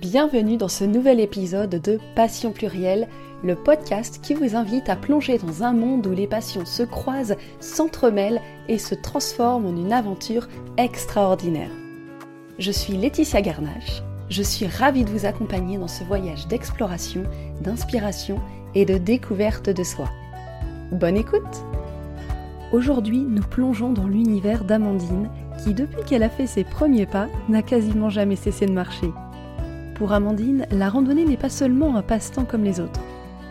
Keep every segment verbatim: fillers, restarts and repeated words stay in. Bienvenue dans ce nouvel épisode de Passions Plurielles, le podcast qui vous invite à plonger dans un monde où les passions se croisent, s'entremêlent et se transforment en une aventure extraordinaire. Je suis Laetitia Garnache, je suis ravie de vous accompagner dans ce voyage d'exploration, d'inspiration et de découverte de soi. Bonne écoute! Aujourd'hui, nous plongeons dans l'univers d'Amandine, qui depuis qu'elle a fait ses premiers pas, n'a quasiment jamais cessé de marcher. Pour Amandine, la randonnée n'est pas seulement un passe-temps comme les autres.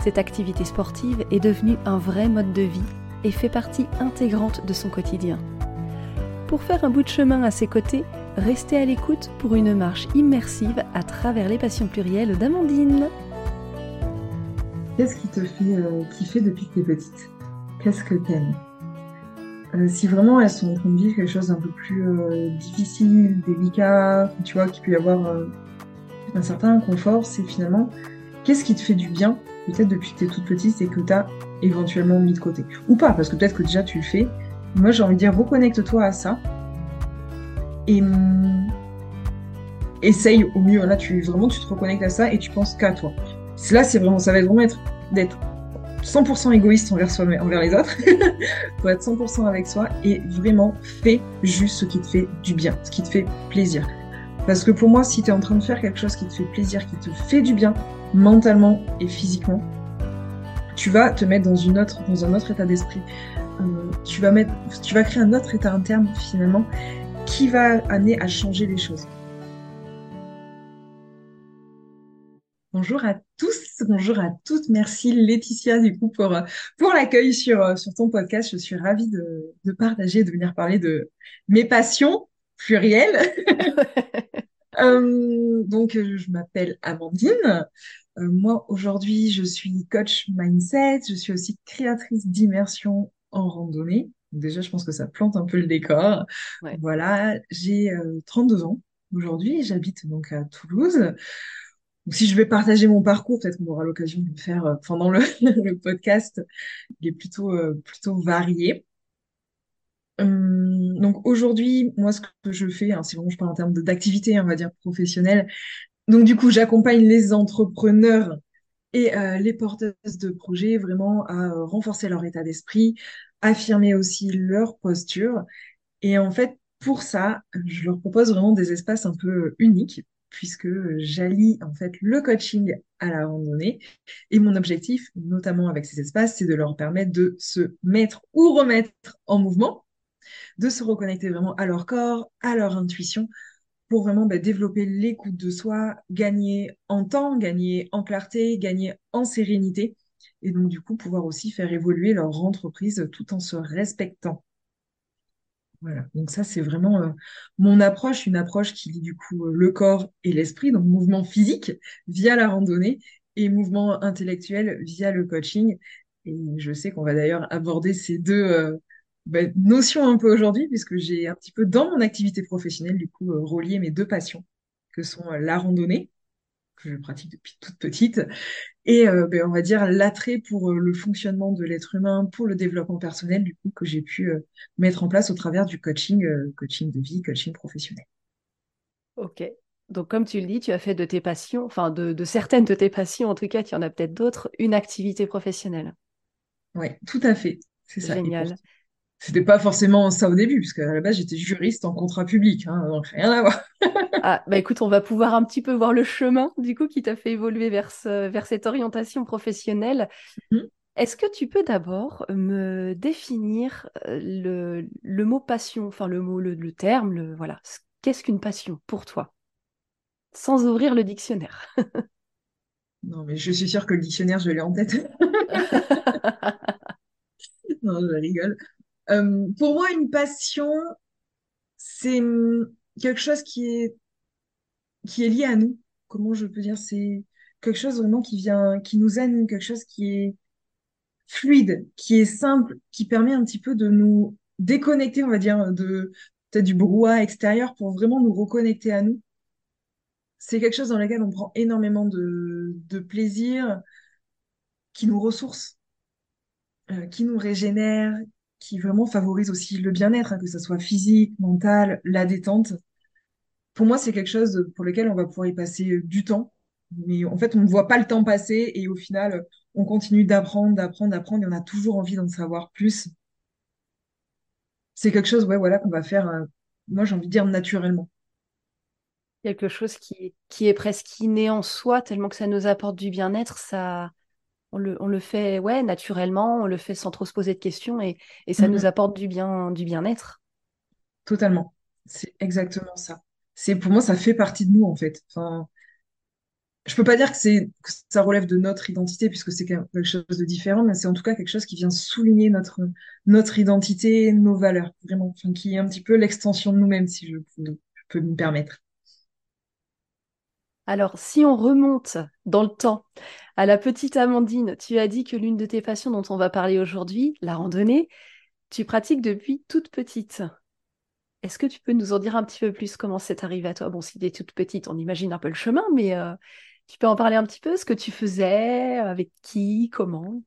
Cette activité sportive est devenue un vrai mode de vie et fait partie intégrante de son quotidien. Pour faire un bout de chemin à ses côtés, restez à l'écoute pour une marche immersive à travers les passions plurielles d'Amandine. Qu'est-ce qui te fait euh, kiffer depuis que t'es petite ? Qu'est-ce que t'aimes ? Euh, si vraiment elles sont en train de vivre quelque chose d'un peu plus euh, difficile, délicat, tu vois, qu'il peut y avoir... Euh, un certain inconfort, c'est finalement qu'est-ce qui te fait du bien, peut-être depuis que t'es toute petite et que t'as éventuellement mis de côté. Ou pas, parce que peut-être que déjà tu le fais. Moi j'ai envie de dire, reconnecte-toi à ça et hum, essaye au mieux. Là tu, vraiment tu te reconnectes à ça et tu penses qu'à toi. Là c'est vraiment, ça va être vraiment être, d'être cent pour cent égoïste envers soi, envers les autres. Pour être cent pour cent avec soi et vraiment fais juste ce qui te fait du bien, ce qui te fait plaisir. Parce que pour moi, si tu es en train de faire quelque chose qui te fait plaisir, qui te fait du bien, mentalement et physiquement, tu vas te mettre dans, une autre, dans un autre état d'esprit. Euh, tu, vas mettre, tu vas créer un autre état interne, finalement, qui va amener à changer les choses. Bonjour à tous, bonjour à toutes. Merci Laetitia, du coup, pour, pour l'accueil sur, sur ton podcast. Je suis ravie de, de partager, de venir parler de mes passions plurielles. Euh, donc, je m'appelle Amandine. Euh, moi, aujourd'hui, je suis coach mindset. Je suis aussi créatrice d'immersion en randonnée. Déjà, je pense que ça plante un peu le décor. Ouais. Voilà, j'ai euh, trente-deux ans aujourd'hui. J'habite donc à Toulouse. Donc, si je vais partager mon parcours, peut-être qu'on aura l'occasion de le faire euh, pendant le, le podcast. Il est plutôt, euh, plutôt varié. Hum, donc aujourd'hui, moi ce que je fais, hein, c'est vraiment, je parle en termes de, d'activité, hein, on va dire professionnelle. Donc du coup, j'accompagne les entrepreneurs et euh, les porteuses de projets vraiment à euh, renforcer leur état d'esprit, affirmer aussi leur posture. Et en fait, pour ça, je leur propose vraiment des espaces un peu uniques, puisque j'allie en fait le coaching à la randonnée. Et mon objectif, notamment avec ces espaces, c'est de leur permettre de se mettre ou remettre en mouvement, de se reconnecter vraiment à leur corps, à leur intuition, pour vraiment bah, développer l'écoute de soi, gagner en temps, gagner en clarté, gagner en sérénité, et donc du coup pouvoir aussi faire évoluer leur entreprise tout en se respectant. Voilà, donc ça c'est vraiment euh, mon approche, une approche qui lie du coup euh, le corps et l'esprit, donc mouvement physique via la randonnée et mouvement intellectuel via le coaching. Et je sais qu'on va d'ailleurs aborder ces deux... Euh, Ben, notion un peu aujourd'hui, puisque j'ai un petit peu dans mon activité professionnelle du coup euh, relié mes deux passions que sont euh, la randonnée, que je pratique depuis toute petite, et euh, ben, on va dire l'attrait pour euh, le fonctionnement de l'être humain, pour le développement personnel du coup que j'ai pu euh, mettre en place au travers du coaching, euh, coaching de vie, coaching professionnel. Ok, donc comme tu le dis, tu as fait de tes passions, enfin de, de certaines de tes passions, en tout cas tu en as peut-être d'autres, une activité professionnelle. Oui, tout à fait, c'est ça. Génial. C'était pas forcément ça au début, parce qu'à la base, j'étais juriste en contrat public, hein, donc rien à voir. Ah, bah écoute, on va pouvoir un petit peu voir le chemin, du coup, qui t'a fait évoluer vers, ce, vers cette orientation professionnelle. Mm-hmm. Est-ce que tu peux d'abord me définir le, le mot passion, enfin le mot, le, le terme, le, voilà. Qu'est-ce qu'une passion pour toi, sans ouvrir le dictionnaire? Non, mais je suis sûre que le dictionnaire, je l'ai en tête. Non, je rigole. Euh, pour moi, une passion, c'est quelque chose qui est, qui est lié à nous. Comment je peux dire ? C'est quelque chose vraiment qui vient, qui nous anime, quelque chose qui est fluide, qui est simple, qui permet un petit peu de nous déconnecter, on va dire, de, peut-être du brouhaha extérieur pour vraiment nous reconnecter à nous. C'est quelque chose dans lequel on prend énormément de, de plaisir, qui nous ressource, euh, qui nous régénère, qui vraiment favorise aussi le bien-être, hein, que ce soit physique, mental, la détente. pour moi, c'est quelque chose pour lequel on va pouvoir y passer du temps. Mais en fait, on ne voit pas le temps passer et au final, on continue d'apprendre, d'apprendre, d'apprendre et on a toujours envie d'en savoir plus. C'est quelque chose ouais, voilà, qu'on va faire, euh, moi j'ai envie de dire naturellement. Quelque chose qui, qui est presque inné en soi, tellement que ça nous apporte du bien-être, ça, on, le, on le fait ouais, naturellement, on le fait sans trop se poser de questions et, et ça mmh. nous apporte du, bien, du bien-être. Totalement, c'est exactement ça. C'est, pour moi, ça fait partie de nous en fait. Enfin, je ne peux pas dire que, c'est, que ça relève de notre identité, puisque c'est quelque chose de différent, mais c'est en tout cas quelque chose qui vient souligner notre, notre identité, nos valeurs, vraiment, enfin, qui est un petit peu l'extension de nous-mêmes, si je, je peux me permettre. Alors, si on remonte dans le temps à la petite Amandine, tu as dit que l'une de tes passions dont on va parler aujourd'hui, la randonnée, tu pratiques depuis toute petite. Est-ce que tu peux nous en dire un petit peu plus comment c'est arrivé à toi? Bon, si t'es toute petite, on imagine un peu le chemin, mais euh, tu peux en parler un petit peu, ce que tu faisais, avec qui, comment?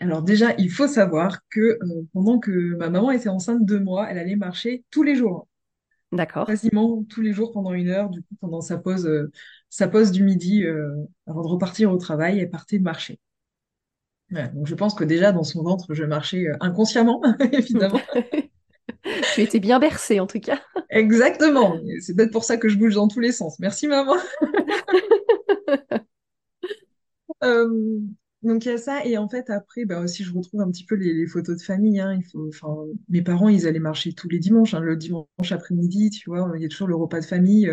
Alors déjà, il faut savoir que euh, pendant que ma maman était enceinte de moi, elle allait marcher tous les jours. D'accord. Quasiment tous les jours pendant une heure, du coup, pendant sa pause, euh, sa pause du midi, euh, avant de repartir au travail, elle partait marcher. Voilà, donc je pense que déjà, dans son ventre, je marchais inconsciemment, évidemment. Tu étais bien bercée, en tout cas. Exactement. C'est peut-être pour ça que je bouge dans tous les sens. Merci, maman. euh, donc, il y a ça. Et en fait, après, bah, aussi, je retrouve un petit peu les, les photos de famille. Hein. Il faut, enfin, mes parents, ils allaient marcher tous les dimanches. Hein. Le dimanche après-midi, tu vois, il y a toujours le repas de famille.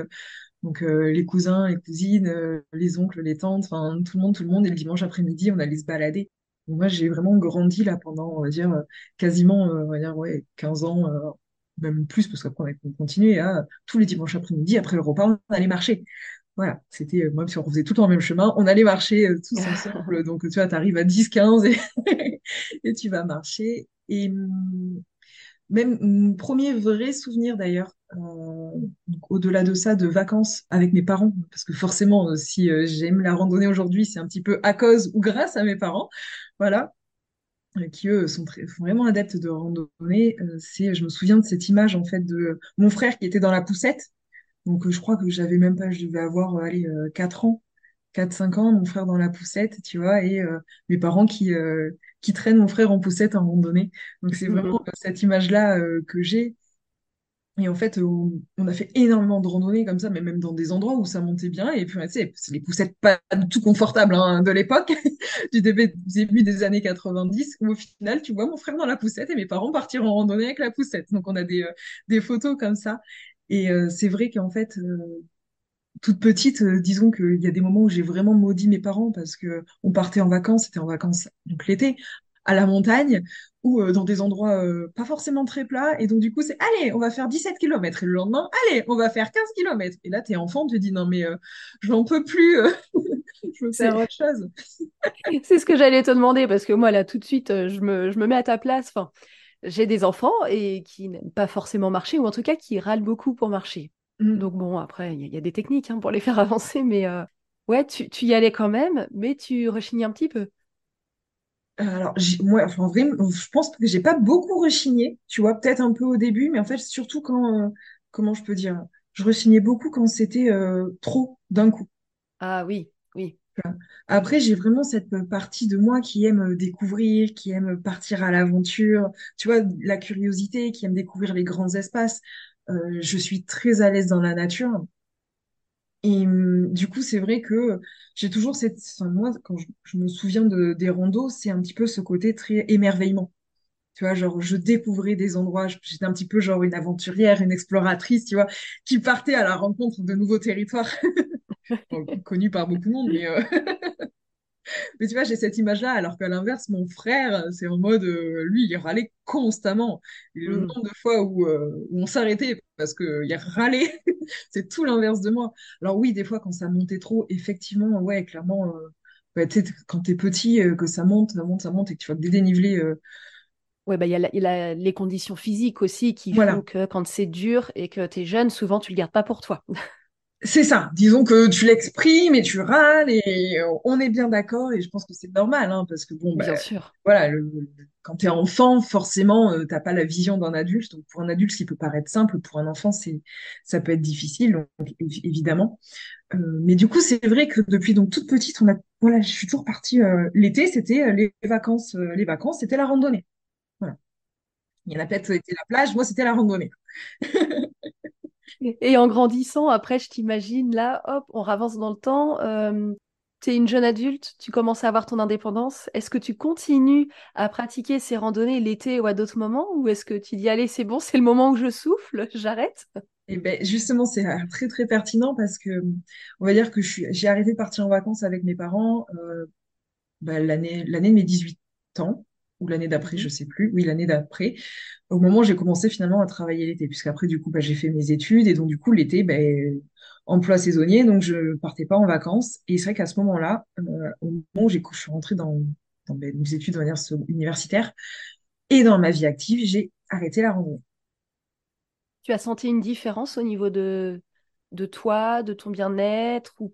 Donc, euh, les cousins, les cousines, euh, les oncles, les tantes, enfin, tout le monde, tout le monde. Et le dimanche après-midi, on allait se balader. Moi, j'ai vraiment grandi là pendant, on va dire, quasiment euh, on va dire, ouais, quinze ans, euh, même plus, parce qu'après, on a continué. Hein, tous les dimanches après-midi, après le repas, on allait marcher. Voilà, c'était, même si on faisait tout le temps le même chemin, on allait marcher euh, tous ensemble. Donc, tu vois, tu arrives à dix, quinze et, et tu vas marcher. Et même mon premier vrai souvenir, d'ailleurs, euh, donc, au-delà de ça, de vacances avec mes parents, parce que forcément, si euh, j'aime la randonnée aujourd'hui, c'est un petit peu à cause ou grâce à mes parents. Voilà, qui eux sont très, vraiment adeptes de randonnée. Euh, c'est, je me souviens de cette image en fait de euh, mon frère qui était dans la poussette. Donc euh, je crois que j'avais même pas, je devais avoir euh, allez, euh, quatre ans, quatre cinq ans, mon frère dans la poussette, tu vois, et euh, mes parents qui, euh, qui traînent mon frère en poussette en randonnée. Donc c'est vraiment euh, cette image-là euh, que j'ai. Et en fait, on, on a fait énormément de randonnées comme ça, mais même dans des endroits où ça montait bien. Et puis, tu sais, c'est les poussettes pas du tout confortables hein, de l'époque, du début, début des années quatre-vingt-dix, où au final, tu vois mon frère dans la poussette et mes parents partir en randonnée avec la poussette. Donc, on a des, euh, des photos comme ça. Et euh, c'est vrai qu'en fait, euh, toute petite, euh, disons qu'il y a des moments où j'ai vraiment maudit mes parents parce qu'on partait en vacances, c'était en vacances donc l'été, à la montagne ou euh, dans des endroits euh, pas forcément très plats. Et donc, du coup, c'est « Allez, on va faire dix-sept kilomètres. » Et le lendemain, « Allez, on va faire quinze kilomètres. » Et là, t'es enfant, tu te dis « Non, mais euh, je n'en peux plus. Euh, je veux faire autre chose. » C'est ce que j'allais te demander parce que moi, là, tout de suite, je me, je me mets à ta place. Enfin, j'ai des enfants et qui n'aiment pas forcément marcher ou en tout cas qui râlent beaucoup pour marcher. Mm. Donc bon, après, il y, y a des techniques hein, pour les faire avancer. Mais euh, ouais, tu, tu y allais quand même, mais tu rechignais un petit peu. Alors, moi, en vrai, je pense que j'ai pas beaucoup rechigné, tu vois, peut-être un peu au début, mais en fait, surtout quand, euh, comment je peux dire, je rechignais beaucoup quand c'était euh, trop d'un coup. Ah oui, oui. Après, j'ai vraiment cette partie de moi qui aime découvrir, qui aime partir à l'aventure, tu vois, la curiosité, qui aime découvrir les grands espaces. Euh, je suis très à l'aise dans la nature. Et du coup, c'est vrai que j'ai toujours cette... Enfin, moi, quand je, je me souviens de, des randos, c'est un petit peu ce côté très émerveillement. Tu vois, genre, je découvrais des endroits, j'étais un petit peu genre une aventurière, une exploratrice, tu vois, qui partait à la rencontre de nouveaux territoires, connus par beaucoup de monde, mais... Euh... mais tu vois, j'ai cette image-là, alors qu'à l'inverse, mon frère, c'est en mode, euh, lui, il râlait constamment. Et le mmh. nombre de fois où, euh, où on s'arrêtait parce qu'il râlait, c'est tout l'inverse de moi. Alors oui, des fois, quand ça montait trop, effectivement, ouais, clairement, euh, bah, t'sais, quand t'es petit, euh, que ça monte, ça monte, ça monte, et que tu vois que des dénivelés... Euh... Ouais, bah, y a la, y a les conditions physiques aussi qui voilà. font que quand c'est dur et que t'es jeune, souvent, tu le gardes pas pour toi. C'est ça, disons que tu l'exprimes et tu râles et on est bien d'accord et je pense que c'est normal hein, parce que bon, bah, bien sûr. Voilà, le, le, quand t'es enfant, forcément, euh, t'as pas la vision d'un adulte. Donc pour un adulte, ce qui peut paraître simple, pour un enfant, c'est ça peut être difficile, donc, évidemment. Euh, mais du coup, c'est vrai que depuis donc toute petite, on a voilà, je suis toujours partie euh, l'été, c'était euh, les vacances, euh, les vacances, c'était la randonnée. Voilà. Il y en a peut-être c'était la plage, moi c'était la randonnée. Et en grandissant, après, je t'imagine, là, hop, on avance dans le temps. Euh, tu es une jeune adulte, tu commences à avoir ton indépendance. Est-ce que tu continues à pratiquer ces randonnées l'été ou à d'autres moments? Ou est-ce que tu dis, allez, c'est bon, c'est le moment où je souffle, j'arrête? Eh ben, justement, c'est très, très pertinent parce que, on va dire que je suis, j'ai arrêté de partir en vacances avec mes parents euh, ben, l'année, l'année de mes dix-huit ans. Ou l'année d'après, je sais plus, oui, l'année d'après, au moment où j'ai commencé finalement à travailler l'été, puisqu'après, du coup, bah, j'ai fait mes études, et donc, du coup, l'été, bah, emploi saisonnier, donc je partais pas en vacances, et c'est vrai qu'à ce moment-là, euh, au moment où j'ai, je suis rentrée dans, dans mes études, on va dire, universitaires, et dans ma vie active, j'ai arrêté la randonnée. Tu as senti une différence au niveau de, de toi, de ton bien-être, ou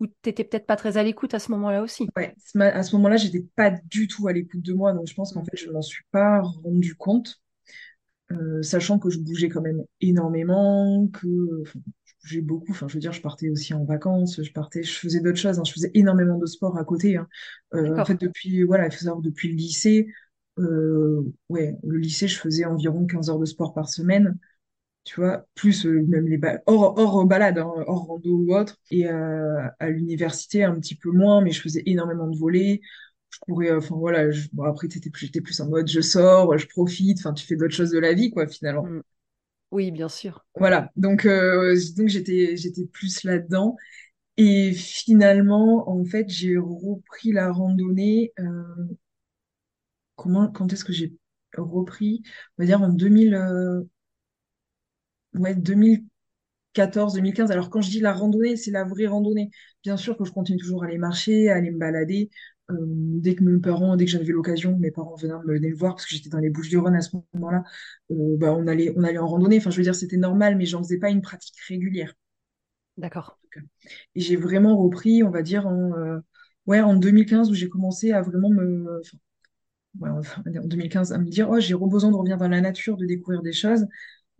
où tu n'étais peut-être pas très à l'écoute à ce moment-là aussi. Oui, à ce moment-là, je n'étais pas du tout à l'écoute de moi, donc je pense qu'en fait, je ne m'en suis pas rendu compte, euh, sachant que je bougeais quand même énormément, que enfin, je bougeais beaucoup, enfin, je veux dire, je partais aussi en vacances, je partais, je faisais d'autres choses, hein, je faisais énormément de sport à côté. Hein. Euh, en fait, depuis, voilà, il faut savoir, depuis le lycée, euh, ouais, le lycée, je faisais environ quinze heures de sport par semaine, tu vois, plus euh, même les balades, hors, hors balade, hein, hors rando ou autre. Et euh, à l'université, un petit peu moins, mais je faisais énormément de volets. Je courais, enfin euh, voilà, je... bon, après, t'étais plus, j'étais plus en mode je sors, je profite, enfin, tu fais d'autres choses de la vie, quoi, finalement. Oui, bien sûr. Voilà, donc, euh, donc j'étais, j'étais plus là-dedans. Et finalement, en fait, j'ai repris la randonnée. Euh... Comment, quand est-ce que j'ai repris? On va dire en deux mille. Euh... Ouais, deux mille quatorze, deux mille quinze. Alors, quand je dis la randonnée, c'est la vraie randonnée. Bien sûr que je continue toujours à aller marcher, à aller me balader. Euh, dès que mes parents, dès que j'avais l'occasion, mes parents venaient me, venaient me voir parce que j'étais dans les Bouches-du-Rhône à ce moment-là. Euh, bah, on allait, on allait en randonnée. Enfin, je veux dire, c'était normal, mais j'en faisais pas une pratique régulière. D'accord. Et j'ai vraiment repris, on va dire, en, euh, ouais, en deux mille quinze où j'ai commencé à vraiment me... Enfin, ouais, enfin, en deux mille quinze, à me dire « Oh, j'ai besoin de revenir dans la nature, de découvrir des choses ».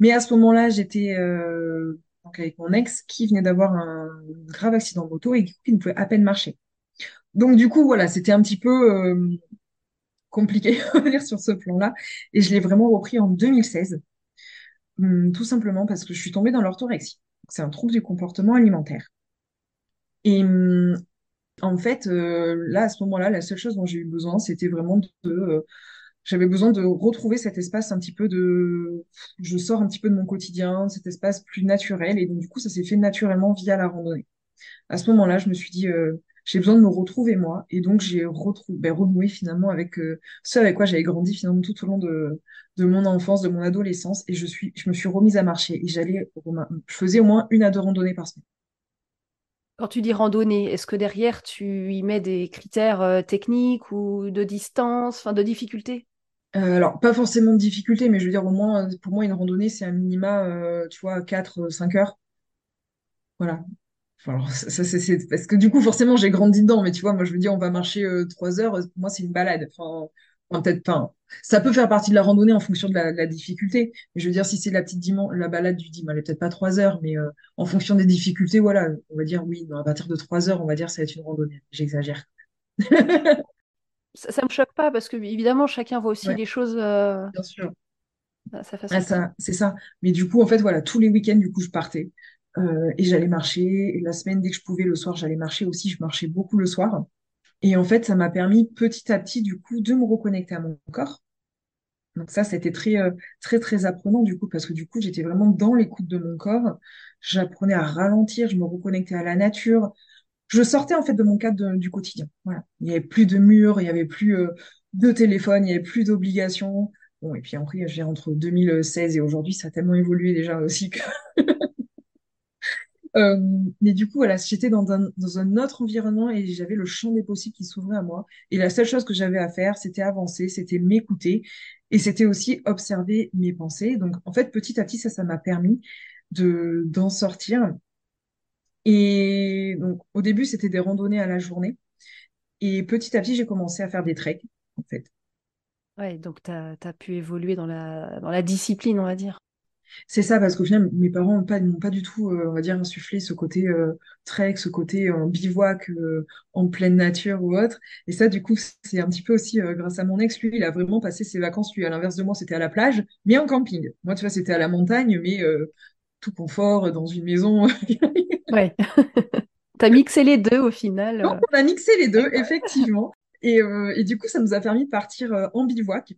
Mais à ce moment-là, j'étais euh, donc avec mon ex qui venait d'avoir un grave accident de moto et qui ne pouvait à peine marcher. Donc du coup, voilà, c'était un petit peu euh, compliqué à dire sur ce plan-là. Et je l'ai vraiment repris en deux mille seize, hum, tout simplement parce que je suis tombée dans l'orthorexie. C'est un trouble du comportement alimentaire. Et hum, en fait, euh, là, à ce moment-là, la seule chose dont j'ai eu besoin, c'était vraiment de... Euh, J'avais besoin de retrouver cet espace un petit peu de... Je sors un petit peu de mon quotidien, cet espace plus naturel. Et donc, du coup, ça s'est fait naturellement via la randonnée. À ce moment-là, je me suis dit, euh, j'ai besoin de me retrouver, moi. Et donc, j'ai retrou... ben, renoué finalement avec euh, ce avec quoi j'avais grandi finalement tout au long de, de mon enfance, de mon adolescence. Et je, suis... je me suis remise à marcher. Et j'allais je faisais au moins une à deux randonnées par semaine. Quand tu dis randonnée, est-ce que derrière, tu y mets des critères euh, techniques ou de distance, enfin de difficulté? Euh, alors, pas forcément de difficulté, mais je veux dire, au moins, pour moi, une randonnée, c'est un minima, euh, tu vois, quatre, cinq heures. Voilà. Enfin, alors, ça, ça, c'est, c'est... Parce que du coup, forcément, j'ai grandi dedans, mais tu vois, moi, je veux dire, on va marcher euh, trois heures, pour moi, c'est une balade. Enfin, enfin peut-être pas. Enfin, ça peut faire partie de la randonnée en fonction de la, de la difficulté. Mais je veux dire, si c'est la petite diman- la balade du dimanche, elle est peut-être pas trois heures, mais euh, en fonction des difficultés, voilà, on va dire, oui, non, à partir de trois heures, on va dire, ça va être une randonnée. J'exagère. Ça, ça me choque pas parce que évidemment chacun voit aussi ouais. Les choses. Euh... Bien sûr. Ah, ça ah, ça, c'est ça. Mais du coup en fait voilà tous les week-ends du coup je partais euh, et j'allais marcher et la semaine dès que je pouvais le soir j'allais marcher aussi je marchais beaucoup le soir et en fait ça m'a permis petit à petit du coup de me reconnecter à mon corps. Donc ça c'était très euh, très très apprenant du coup parce que du coup j'étais vraiment dans l'écoute de mon corps. J'apprenais à ralentir, je me reconnectais à la nature. Je sortais en fait de mon cadre de, du quotidien. Voilà. Il n'y avait plus de murs, il n'y avait plus euh, de téléphone, il n'y avait plus d'obligations. Bon, et puis après, j'ai entre deux mille seize et aujourd'hui, ça a tellement évolué déjà aussi. Que... euh, mais du coup, voilà, j'étais dans un, dans un autre environnement et j'avais le champ des possibles qui s'ouvrait à moi. Et la seule chose que j'avais à faire, c'était avancer, c'était m'écouter et c'était aussi observer mes pensées. Donc en fait, petit à petit, ça, ça m'a permis de, d'en sortir. Et donc, au début, c'était des randonnées à la journée. Et petit à petit, j'ai commencé à faire des treks, en fait. Ouais, donc tu as pu évoluer dans la, dans la discipline, on va dire. C'est ça, parce qu'au final, mes parents n'ont pas, n'ont pas du tout, euh, on va dire, insufflé ce côté euh, trek, ce côté euh, bivouac euh, en pleine nature ou autre. Et ça, du coup, c'est un petit peu aussi euh, grâce à mon ex. Lui, il a vraiment passé ses vacances. Lui, à l'inverse de moi, c'était à la plage, mais en camping. Moi, tu vois, c'était à la montagne, mais euh, tout confort, dans une maison. Ouais. T'as mixé les deux, au final. Donc, on a mixé les deux, effectivement. Et, euh, et du coup, ça nous a permis de partir euh, en bivouac.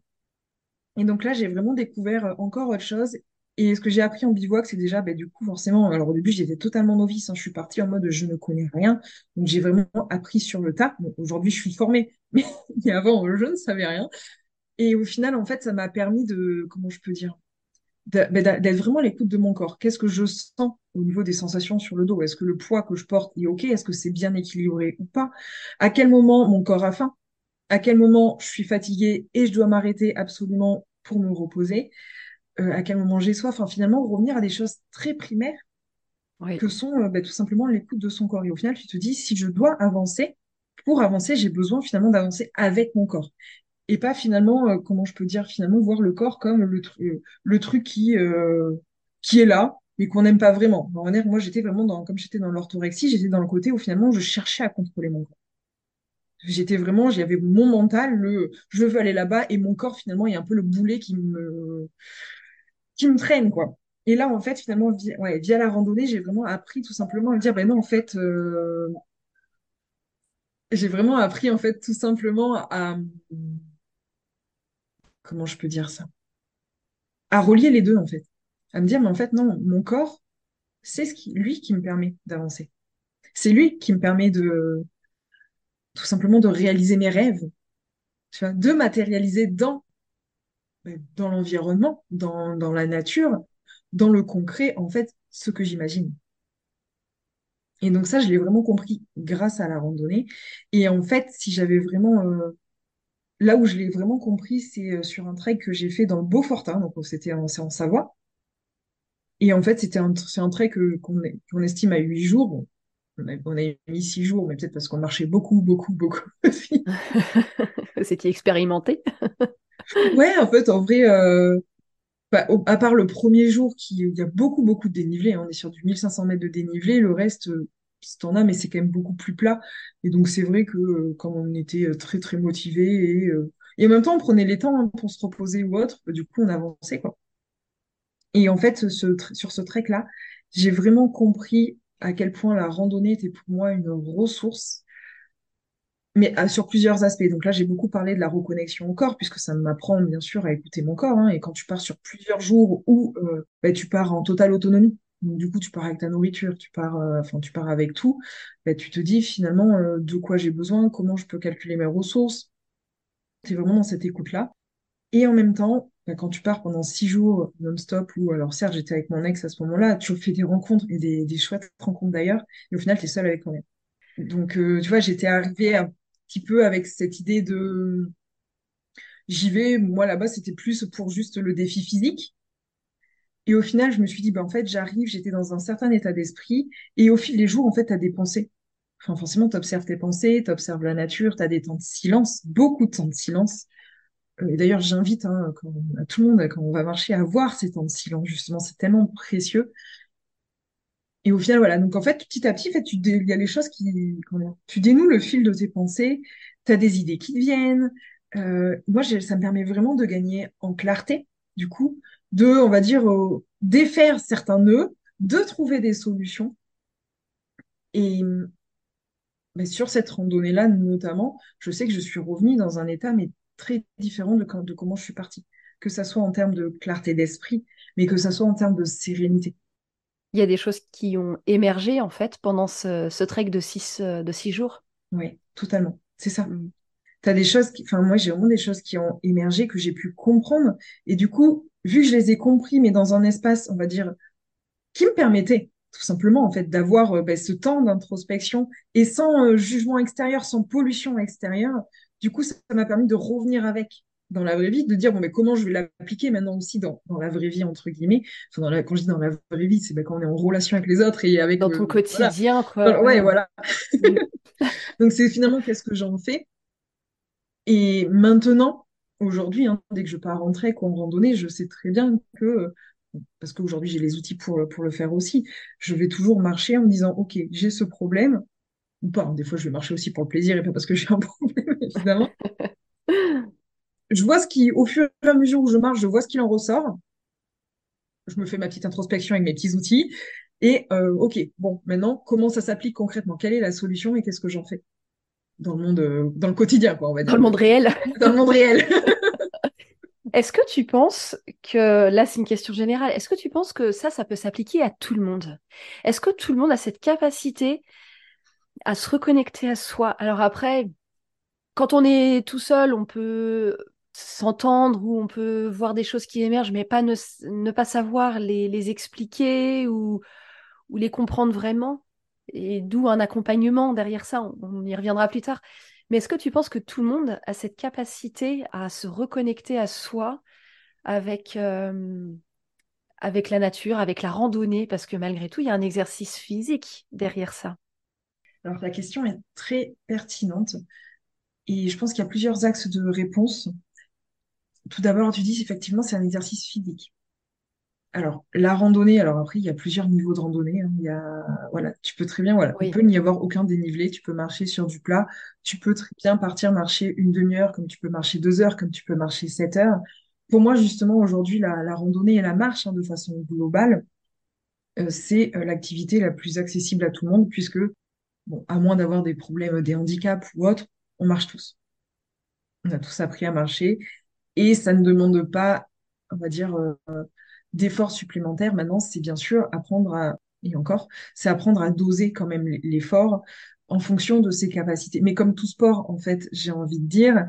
Et donc là, j'ai vraiment découvert encore autre chose. Et ce que j'ai appris en bivouac, c'est déjà, bah, du coup, forcément, alors au début, j'étais totalement novice, hein, je suis partie en mode je ne connais rien, donc j'ai vraiment appris sur le tas. Bon, aujourd'hui, je suis formée, mais avant, je ne savais rien. Et au final, en fait, ça m'a permis de, comment je peux dire, de, bah, d'être vraiment à l'écoute de mon corps. Qu'est-ce que je sens au niveau des sensations sur le dos? Est-ce que le poids que je porte est OK? Est-ce que c'est bien équilibré ou pas? À quel moment mon corps a faim? À quel moment je suis fatiguée et je dois m'arrêter absolument pour me reposer? Euh, à quel moment j'ai soif, enfin, finalement revenir à des choses très primaires, oui, que sont euh, bah, tout simplement l'écoute de son corps. Et au final, tu te dis, si je dois avancer, pour avancer, j'ai besoin finalement d'avancer avec mon corps. Et pas finalement, euh, comment je peux dire, finalement voir le corps comme le, tru- le truc qui, euh, qui est là, mais qu'on n'aime pas vraiment. En vrai, moi, j'étais vraiment dans, comme j'étais dans l'orthorexie, j'étais dans le côté où finalement je cherchais à contrôler mon corps. J'étais vraiment, j'avais mon mental, le je veux aller là-bas, et mon corps finalement est un peu le boulet qui me... qui me traîne, quoi. Et là, en fait, finalement, via, ouais, via la randonnée, j'ai vraiment appris tout simplement à me dire, ben non, en fait, euh... j'ai vraiment appris, en fait, tout simplement à... Comment je peux dire ça? À relier les deux, en fait. À me dire, mais en fait, non, mon corps, c'est ce qui, lui qui me permet d'avancer. C'est lui qui me permet de... tout simplement de réaliser mes rêves, tu vois, de matérialiser dans dans l'environnement, dans, dans la nature, dans le concret, en fait, ce que j'imagine. Et donc ça, je l'ai vraiment compris grâce à la randonnée. Et en fait, si j'avais vraiment... Euh, là où je l'ai vraiment compris, c'est sur un trek que j'ai fait dans le Beaufortain, donc c'était en, c'est en Savoie. Et en fait, c'était un, c'est un trek qu'on, est, qu'on estime à huit jours. Bon, on, a, on a mis six jours, mais peut-être parce qu'on marchait beaucoup, beaucoup, beaucoup aussi. C'était expérimenté. Ouais, en fait, en vrai, euh, bah, au, à part le premier jour, qui, il y a beaucoup, beaucoup de dénivelé. Hein, on est sur du mille cinq cents mètres de dénivelé. Le reste, euh, si t'en as, mais c'est quand même beaucoup plus plat. Et donc, c'est vrai que euh, quand on était très, très motivés, et, euh, et en même temps, on prenait les temps, hein, pour se reposer ou autre, bah, du coup, on avançait, quoi. Et en fait, ce, sur ce trek-là, j'ai vraiment compris à quel point la randonnée était pour moi une ressource, mais sur plusieurs aspects. Donc là, j'ai beaucoup parlé de la reconnexion au corps, puisque ça m'apprend, bien sûr, à écouter mon corps. Hein, et quand tu pars sur plusieurs jours où euh, bah, tu pars en totale autonomie, donc du coup, tu pars avec ta nourriture, tu pars, euh, enfin, tu pars avec tout, bah, tu te dis finalement euh, de quoi j'ai besoin, comment je peux calculer mes ressources. C'est vraiment dans cette écoute-là. Et en même temps, bah, quand tu pars pendant six jours non-stop, ou alors certes, j'étais avec mon ex à ce moment-là, tu fais des rencontres, et des, des chouettes rencontres d'ailleurs, et au final, tu es seule avec toi-même. Donc, euh, tu vois, j'étais arrivée à petit peu avec cette idée de j'y vais, moi là-bas c'était plus pour juste le défi physique, et au final je me suis dit ben en fait j'arrive, j'étais dans un certain état d'esprit, et au fil des jours en fait t'as des pensées, enfin forcément t'observes tes pensées, t'observes la nature, t'as des temps de silence, beaucoup de temps de silence, et d'ailleurs j'invite hein, quand, à tout le monde quand on va marcher à voir ces temps de silence, justement c'est tellement précieux. Et au final, voilà. Donc, en fait, petit à petit, en fait, tu dé... il y a les choses qui, comment... tu dénoues le fil de tes pensées, t'as des idées qui te viennent. Euh, moi, j'ai... ça me permet vraiment de gagner en clarté, du coup, de, on va dire, euh, défaire certains nœuds, de trouver des solutions. Et, ben, sur cette randonnée-là, notamment, je sais que je suis revenue dans un état, mais très différent de, quand... de comment je suis partie. Que ça soit en termes de clarté d'esprit, mais que ça soit en termes de sérénité. Il y a des choses qui ont émergé, en fait, pendant ce, ce trek de six, de six jours. Oui, totalement. C'est ça. Mm. T'as des choses qui, enfin, moi, j'ai vraiment des choses qui ont émergé, que j'ai pu comprendre. Et du coup, vu que je les ai compris, mais dans un espace, on va dire, qui me permettait, tout simplement, en fait, d'avoir euh, ben, ce temps d'introspection et sans euh, jugement extérieur, sans pollution extérieure, du coup, ça m'a permis de revenir avec. dans la vraie vie, de dire bon, mais comment je vais l'appliquer maintenant aussi dans, dans la vraie vie, entre guillemets. Enfin, dans la, quand je dis dans la vraie vie, c'est ben, quand on est en relation avec les autres et avec. Dans ton euh, quotidien, voilà. quoi. Ouais, voilà. Donc, c'est finalement qu'est-ce que j'en fais. Et maintenant, aujourd'hui, hein, dès que je pars en trek ou en randonnée, je sais très bien que. Parce qu'aujourd'hui, j'ai les outils pour, pour le faire aussi. Je vais toujours marcher en me disant ok, j'ai ce problème. Ou pas. Des fois, je vais marcher aussi pour le plaisir et pas parce que j'ai un problème, évidemment. Je vois ce qui, au fur et à mesure où je marche, je vois ce qu'il en ressort. Je me fais ma petite introspection avec mes petits outils. Et euh, ok, bon, maintenant, comment ça s'applique concrètement? Quelle est la solution et qu'est-ce que j'en fais dans le monde, euh, dans le quotidien, quoi, on va dire. Dans le monde réel. Dans le monde réel. Est-ce que tu penses que, là c'est une question générale, est-ce que tu penses que ça, ça peut s'appliquer à tout le monde? Est-ce que tout le monde a cette capacité à se reconnecter à soi? Alors après, quand on est tout seul, on peut s'entendre ou on peut voir des choses qui émergent, mais pas ne, ne pas savoir les, les expliquer ou, ou les comprendre vraiment. Et d'où un accompagnement derrière ça, on, on y reviendra plus tard. Mais est-ce que tu penses que tout le monde a cette capacité à se reconnecter à soi avec, euh, avec la nature, avec la randonnée? Parce que malgré tout, il y a un exercice physique derrière ça. Alors la question est très pertinente et je pense qu'il y a plusieurs axes de réponse. Tout d'abord, tu dis effectivement c'est un exercice physique. Alors la randonnée, alors après il y a plusieurs niveaux de randonnée. Hein. Il y a voilà, tu peux très bien voilà, oui. Il peut n'y avoir aucun dénivelé. Tu peux marcher sur du plat. Tu peux très bien partir marcher une demi-heure, comme tu peux marcher deux heures, comme tu peux marcher sept heures. Pour moi justement aujourd'hui la, la randonnée et la marche hein, de façon globale, euh, c'est euh, l'activité la plus accessible à tout le monde puisque bon, à moins d'avoir des problèmes, des handicaps ou autres, on marche tous. On a tous appris à marcher et ça ne demande pas, on va dire, euh, d'efforts supplémentaires. Maintenant, c'est bien sûr apprendre à, et encore, c'est apprendre à doser quand même l'effort en fonction de ses capacités. Mais comme tout sport, en fait, j'ai envie de dire,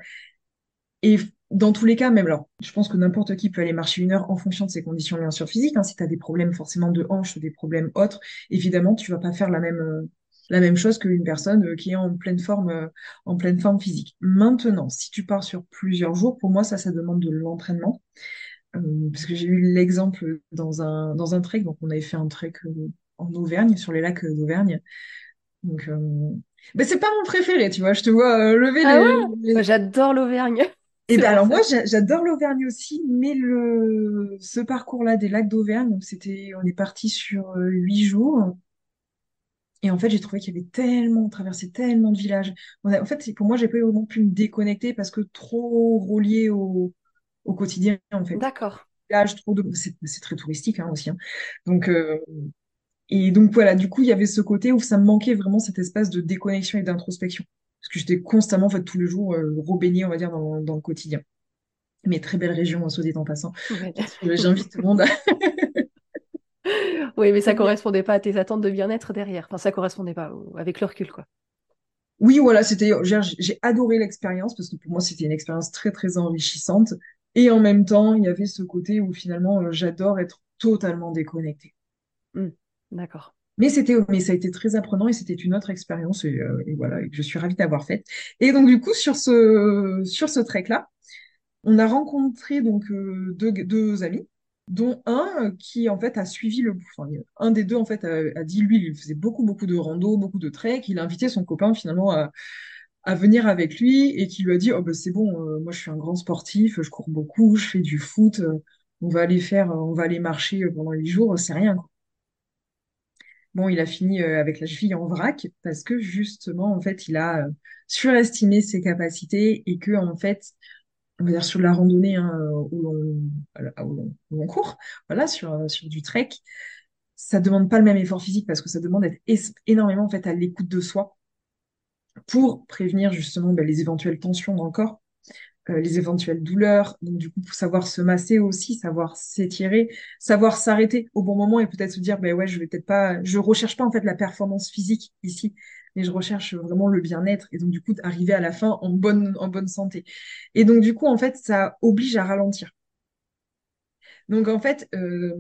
et dans tous les cas, même alors, je pense que n'importe qui peut aller marcher une heure en fonction de ses conditions bien sûr physiques. Hein, si tu as des problèmes forcément de hanches, des problèmes autres, évidemment, tu vas pas faire la même... Euh, la même chose qu'une personne qui est en pleine forme, euh, en pleine forme physique. Maintenant, si tu pars sur plusieurs jours, pour moi, ça, ça demande de l'entraînement. Euh, parce que j'ai eu l'exemple dans un, dans un trek. Donc, on avait fait un trek euh, en Auvergne, sur les lacs d'Auvergne. Donc, euh... ben, c'est pas mon préféré, tu vois. Je te vois euh, lever ah les... Ouais les... Moi, j'adore l'Auvergne. Et ben, alors, ça. Moi, j'a- j'adore l'Auvergne aussi, mais le... ce parcours-là des lacs d'Auvergne, donc c'était... on est parti sur huit euh, jours. Et en fait, j'ai trouvé qu'il y avait tellement, on traversait tellement de villages. On a, en fait, pour moi, j'ai pas vraiment pu me déconnecter parce que trop relié au, au quotidien, en fait. D'accord. Villages, trop de, c'est, c'est très touristique hein, aussi. Hein. Donc, euh, et donc voilà. Du coup, il y avait ce côté où ça me manquait vraiment cet espace de déconnexion et d'introspection, parce que j'étais constamment, en fait, tous les jours euh, rebaignée, on va dire, dans, dans le quotidien. Mais très belle région, soit dit en passant. Ouais. J'invite tout le monde. à... Oui, mais ça correspondait pas à tes attentes de bien-être derrière. Enfin, ça correspondait pas au... avec le recul, quoi. Oui, voilà, c'était. J'ai adoré l'expérience parce que pour moi, c'était une expérience très, très enrichissante. Et en même temps, il y avait ce côté où finalement, j'adore être totalement déconnectée. Mmh, d'accord. Mais c'était, mais ça a été très apprenant et c'était une autre expérience et, euh, et voilà, et je suis ravie d'avoir faite. Et donc du coup, sur ce, sur ce trek-là, on a rencontré donc euh, deux, deux amis. Dont un qui, en fait, a suivi le... Enfin, un des deux, en fait, a, a dit, lui, il faisait beaucoup, beaucoup de rando, beaucoup de trek. Il a invité son copain, finalement, à, à venir avec lui et qui lui a dit, oh, ben, c'est bon, euh, moi, je suis un grand sportif, je cours beaucoup, je fais du foot, euh, on va aller faire, euh, on va aller marcher pendant huit jours, c'est rien, quoi. Bon, il a fini euh, avec la cheville en vrac parce que, justement, en fait, il a euh, surestimé ses capacités et que, en fait... on va dire sur de la randonnée hein, où, l'on, où, l'on, où l'on court, voilà, sur, sur du trek, ça ne demande pas le même effort physique parce que ça demande d'être es- énormément en fait, à l'écoute de soi pour prévenir justement ben, les éventuelles tensions dans le corps, euh, les éventuelles douleurs, donc du coup, pour savoir se masser aussi, savoir s'étirer, savoir s'arrêter au bon moment et peut-être se dire, ben bah, ouais, je vais peut-être pas, je recherche pas en fait la performance physique ici, mais je recherche vraiment le bien-être et donc du coup arriver à la fin en bonne en bonne santé. Et donc du coup en fait ça oblige à ralentir. Donc en fait euh,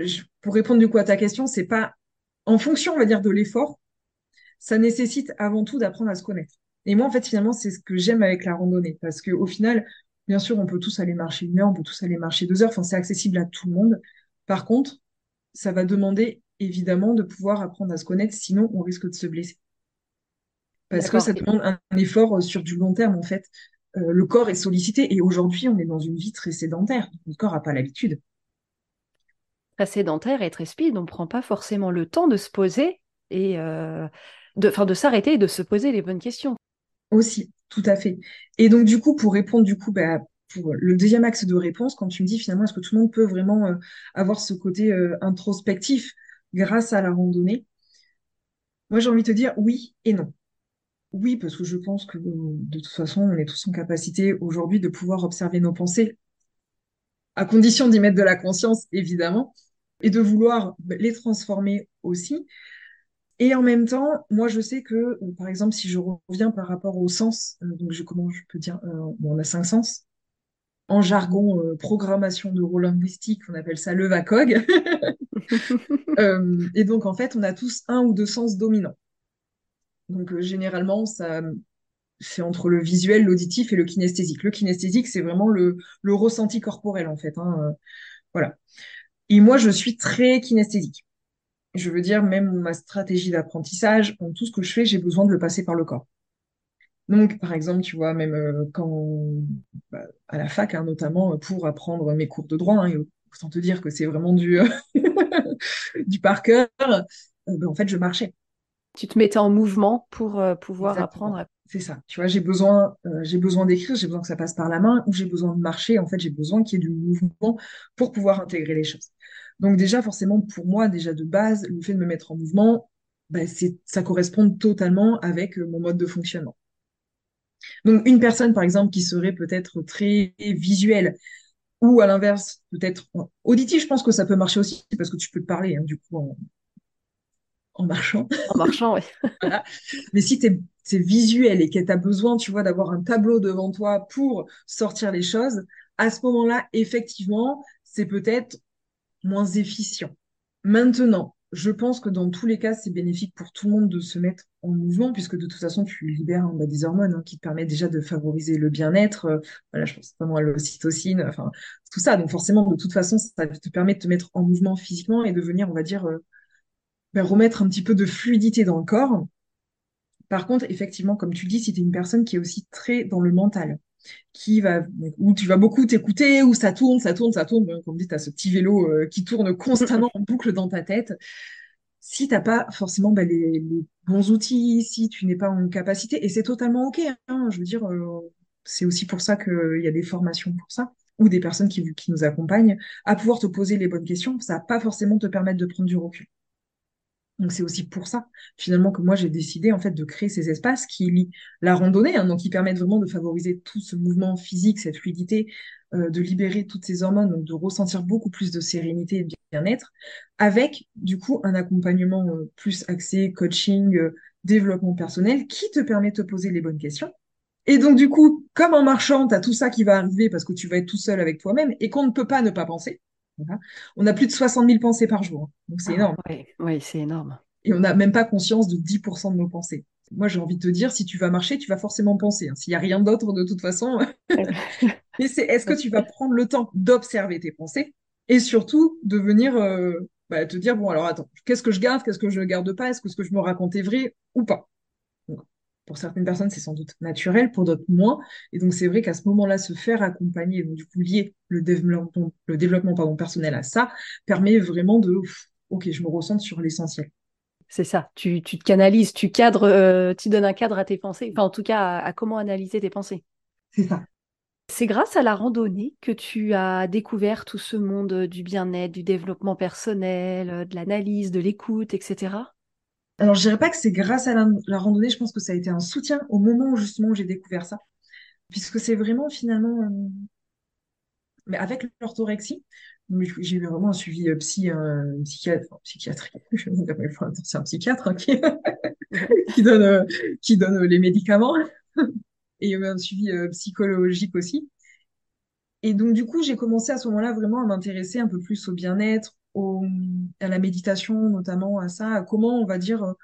je, pour répondre du coup à ta question, c'est pas en fonction on va dire de l'effort, ça nécessite avant tout d'apprendre à se connaître. Et moi en fait finalement c'est ce que j'aime avec la randonnée parce que au final Bien sûr, on peut tous aller marcher une heure, on peut tous aller marcher deux heures. Enfin, c'est accessible à tout le monde. Par contre, ça va demander évidemment de pouvoir apprendre à se connaître, sinon on risque de se blesser. Parce que ça demande un effort sur du long terme, en fait. Euh, le corps est sollicité. Et aujourd'hui, on est dans une vie très sédentaire. Le corps n'a pas l'habitude. Très sédentaire et très speed. On ne prend pas forcément le temps de se poser et euh, de, enfin, de s'arrêter et de se poser les bonnes questions. Aussi, tout à fait. Et donc, du coup, pour répondre, du coup, bah, pour le deuxième axe de réponse, quand tu me dis finalement, est-ce que tout le monde peut vraiment euh, avoir ce côté euh, introspectif grâce à la randonnée? Moi, j'ai envie de te dire oui et non. Oui, parce que je pense que de toute façon, on est tous en capacité aujourd'hui de pouvoir observer nos pensées, à condition d'y mettre de la conscience, évidemment, et de vouloir les transformer aussi. Et en même temps, moi, je sais que, par exemple, si je reviens par rapport aux sens, euh, donc je, comment je peux dire, euh, bon, on a cinq sens, en jargon, euh, programmation neuro-linguistique, on appelle ça le V A C O G. euh, et donc, en fait, on a tous un ou deux sens dominants. Donc, euh, généralement, ça, c'est entre le visuel, l'auditif et le kinesthésique. Le kinesthésique, c'est vraiment le, le ressenti corporel, en fait. Hein, euh, voilà. Et moi, je suis très kinesthésique. Je veux dire, même ma stratégie d'apprentissage, en tout ce que je fais, j'ai besoin de le passer par le corps. Donc, par exemple, tu vois, même euh, quand bah, à la fac, hein, notamment pour apprendre mes cours de droit, hein, et autant te dire que c'est vraiment du, euh, du par cœur, euh, bah, en fait, je marchais. Tu te mettais en mouvement pour euh, pouvoir Exactement. Apprendre. À... C'est ça. Tu vois, j'ai besoin, euh, j'ai besoin d'écrire, j'ai besoin que ça passe par la main, ou j'ai besoin de marcher. En fait, j'ai besoin qu'il y ait du mouvement pour pouvoir intégrer les choses. Donc déjà, forcément, pour moi, déjà de base, le fait de me mettre en mouvement, bah, c'est, ça correspond totalement avec euh, mon mode de fonctionnement. Donc une personne, par exemple, qui serait peut-être très visuelle, ou à l'inverse, peut-être auditive, je pense que ça peut marcher aussi, parce que tu peux te parler, hein, du coup, en... En marchant. En marchant, oui. Voilà. Mais si t'es, c'est visuel et que tu as besoin, tu vois, d'avoir un tableau devant toi pour sortir les choses, à ce moment-là, effectivement, c'est peut-être moins efficient. Maintenant, je pense que dans tous les cas, c'est bénéfique pour tout le monde de se mettre en mouvement, puisque de toute façon, tu libères bah, des hormones hein, qui te permettent déjà de favoriser le bien-être. Euh, voilà, je pense notamment à l'ocytocine, enfin, tout ça. Donc forcément, de toute façon, ça te permet de te mettre en mouvement physiquement et de venir, on va dire... Euh, remettre un petit peu de fluidité dans le corps. Par contre, effectivement, comme tu le dis, si tu es une personne qui est aussi très dans le mental, qui va, où tu vas beaucoup t'écouter, où ça tourne, ça tourne, ça tourne, comme dit, tu as ce petit vélo euh, qui tourne constamment en boucle dans ta tête. Si tu n'as pas forcément ben, les, les bons outils, si tu n'es pas en capacité, et c'est totalement OK, hein, je veux dire, euh, c'est aussi pour ça qu'il y a des formations pour ça, ou des personnes qui, qui nous accompagnent, à pouvoir te poser les bonnes questions, ça ne va pas forcément te permettre de prendre du recul. Donc, c'est aussi pour ça, finalement, que moi, j'ai décidé, en fait, de créer ces espaces qui lient la randonnée, hein, donc qui permettent vraiment de favoriser tout ce mouvement physique, cette fluidité, euh, de libérer toutes ces hormones, donc de ressentir beaucoup plus de sérénité et de bien-être, avec, du coup, un accompagnement euh, plus axé coaching, euh, développement personnel, qui te permet de te poser les bonnes questions. Et donc, du coup, comme en marchant, tu as tout ça qui va arriver parce que tu vas être tout seul avec toi-même et qu'on ne peut pas ne pas penser. Voilà. On a plus de soixante mille pensées par jour, donc c'est ah, énorme. Oui, oui, c'est énorme. Et on n'a même pas conscience de dix pour cent de nos pensées. Moi, j'ai envie de te dire, si tu vas marcher, tu vas forcément penser. Hein. S'il n'y a rien d'autre, de toute façon. Mais c'est, est-ce que tu vas prendre le temps d'observer tes pensées et surtout de venir euh, bah, te dire, bon, alors attends, qu'est-ce que je garde, qu'est-ce que je ne garde pas, est-ce que ce que je me raconte est vrai ou pas? Donc, pour certaines personnes, c'est sans doute naturel, pour d'autres moins. Et donc, c'est vrai qu'à ce moment-là, se faire accompagner, donc du coup, lier le développement, le développement pardon, personnel à ça, permet vraiment de, ok, je me ressens sur l'essentiel. C'est ça, tu, tu te canalises, tu cadres, euh, tu donnes un cadre à tes pensées, enfin en tout cas à, à comment analyser tes pensées. C'est ça. C'est grâce à la randonnée que tu as découvert tout ce monde du bien-être, du développement personnel, de l'analyse, de l'écoute, et cetera. Alors, je dirais pas que c'est grâce à la, la randonnée, je pense que ça a été un soutien au moment où justement j'ai découvert ça. Puisque c'est vraiment finalement... Euh... Mais avec l'orthorexie, j'ai eu vraiment un suivi euh, psy, euh, psychiatre, enfin, psychiatrique, je vais dire, mais c'est un psychiatre hein, qui... qui, donne, euh, qui donne les médicaments, et euh, un suivi euh, psychologique aussi. Et donc du coup, j'ai commencé à ce moment-là vraiment à m'intéresser un peu plus au bien-être, Au, à la méditation notamment, à ça, à comment on va dire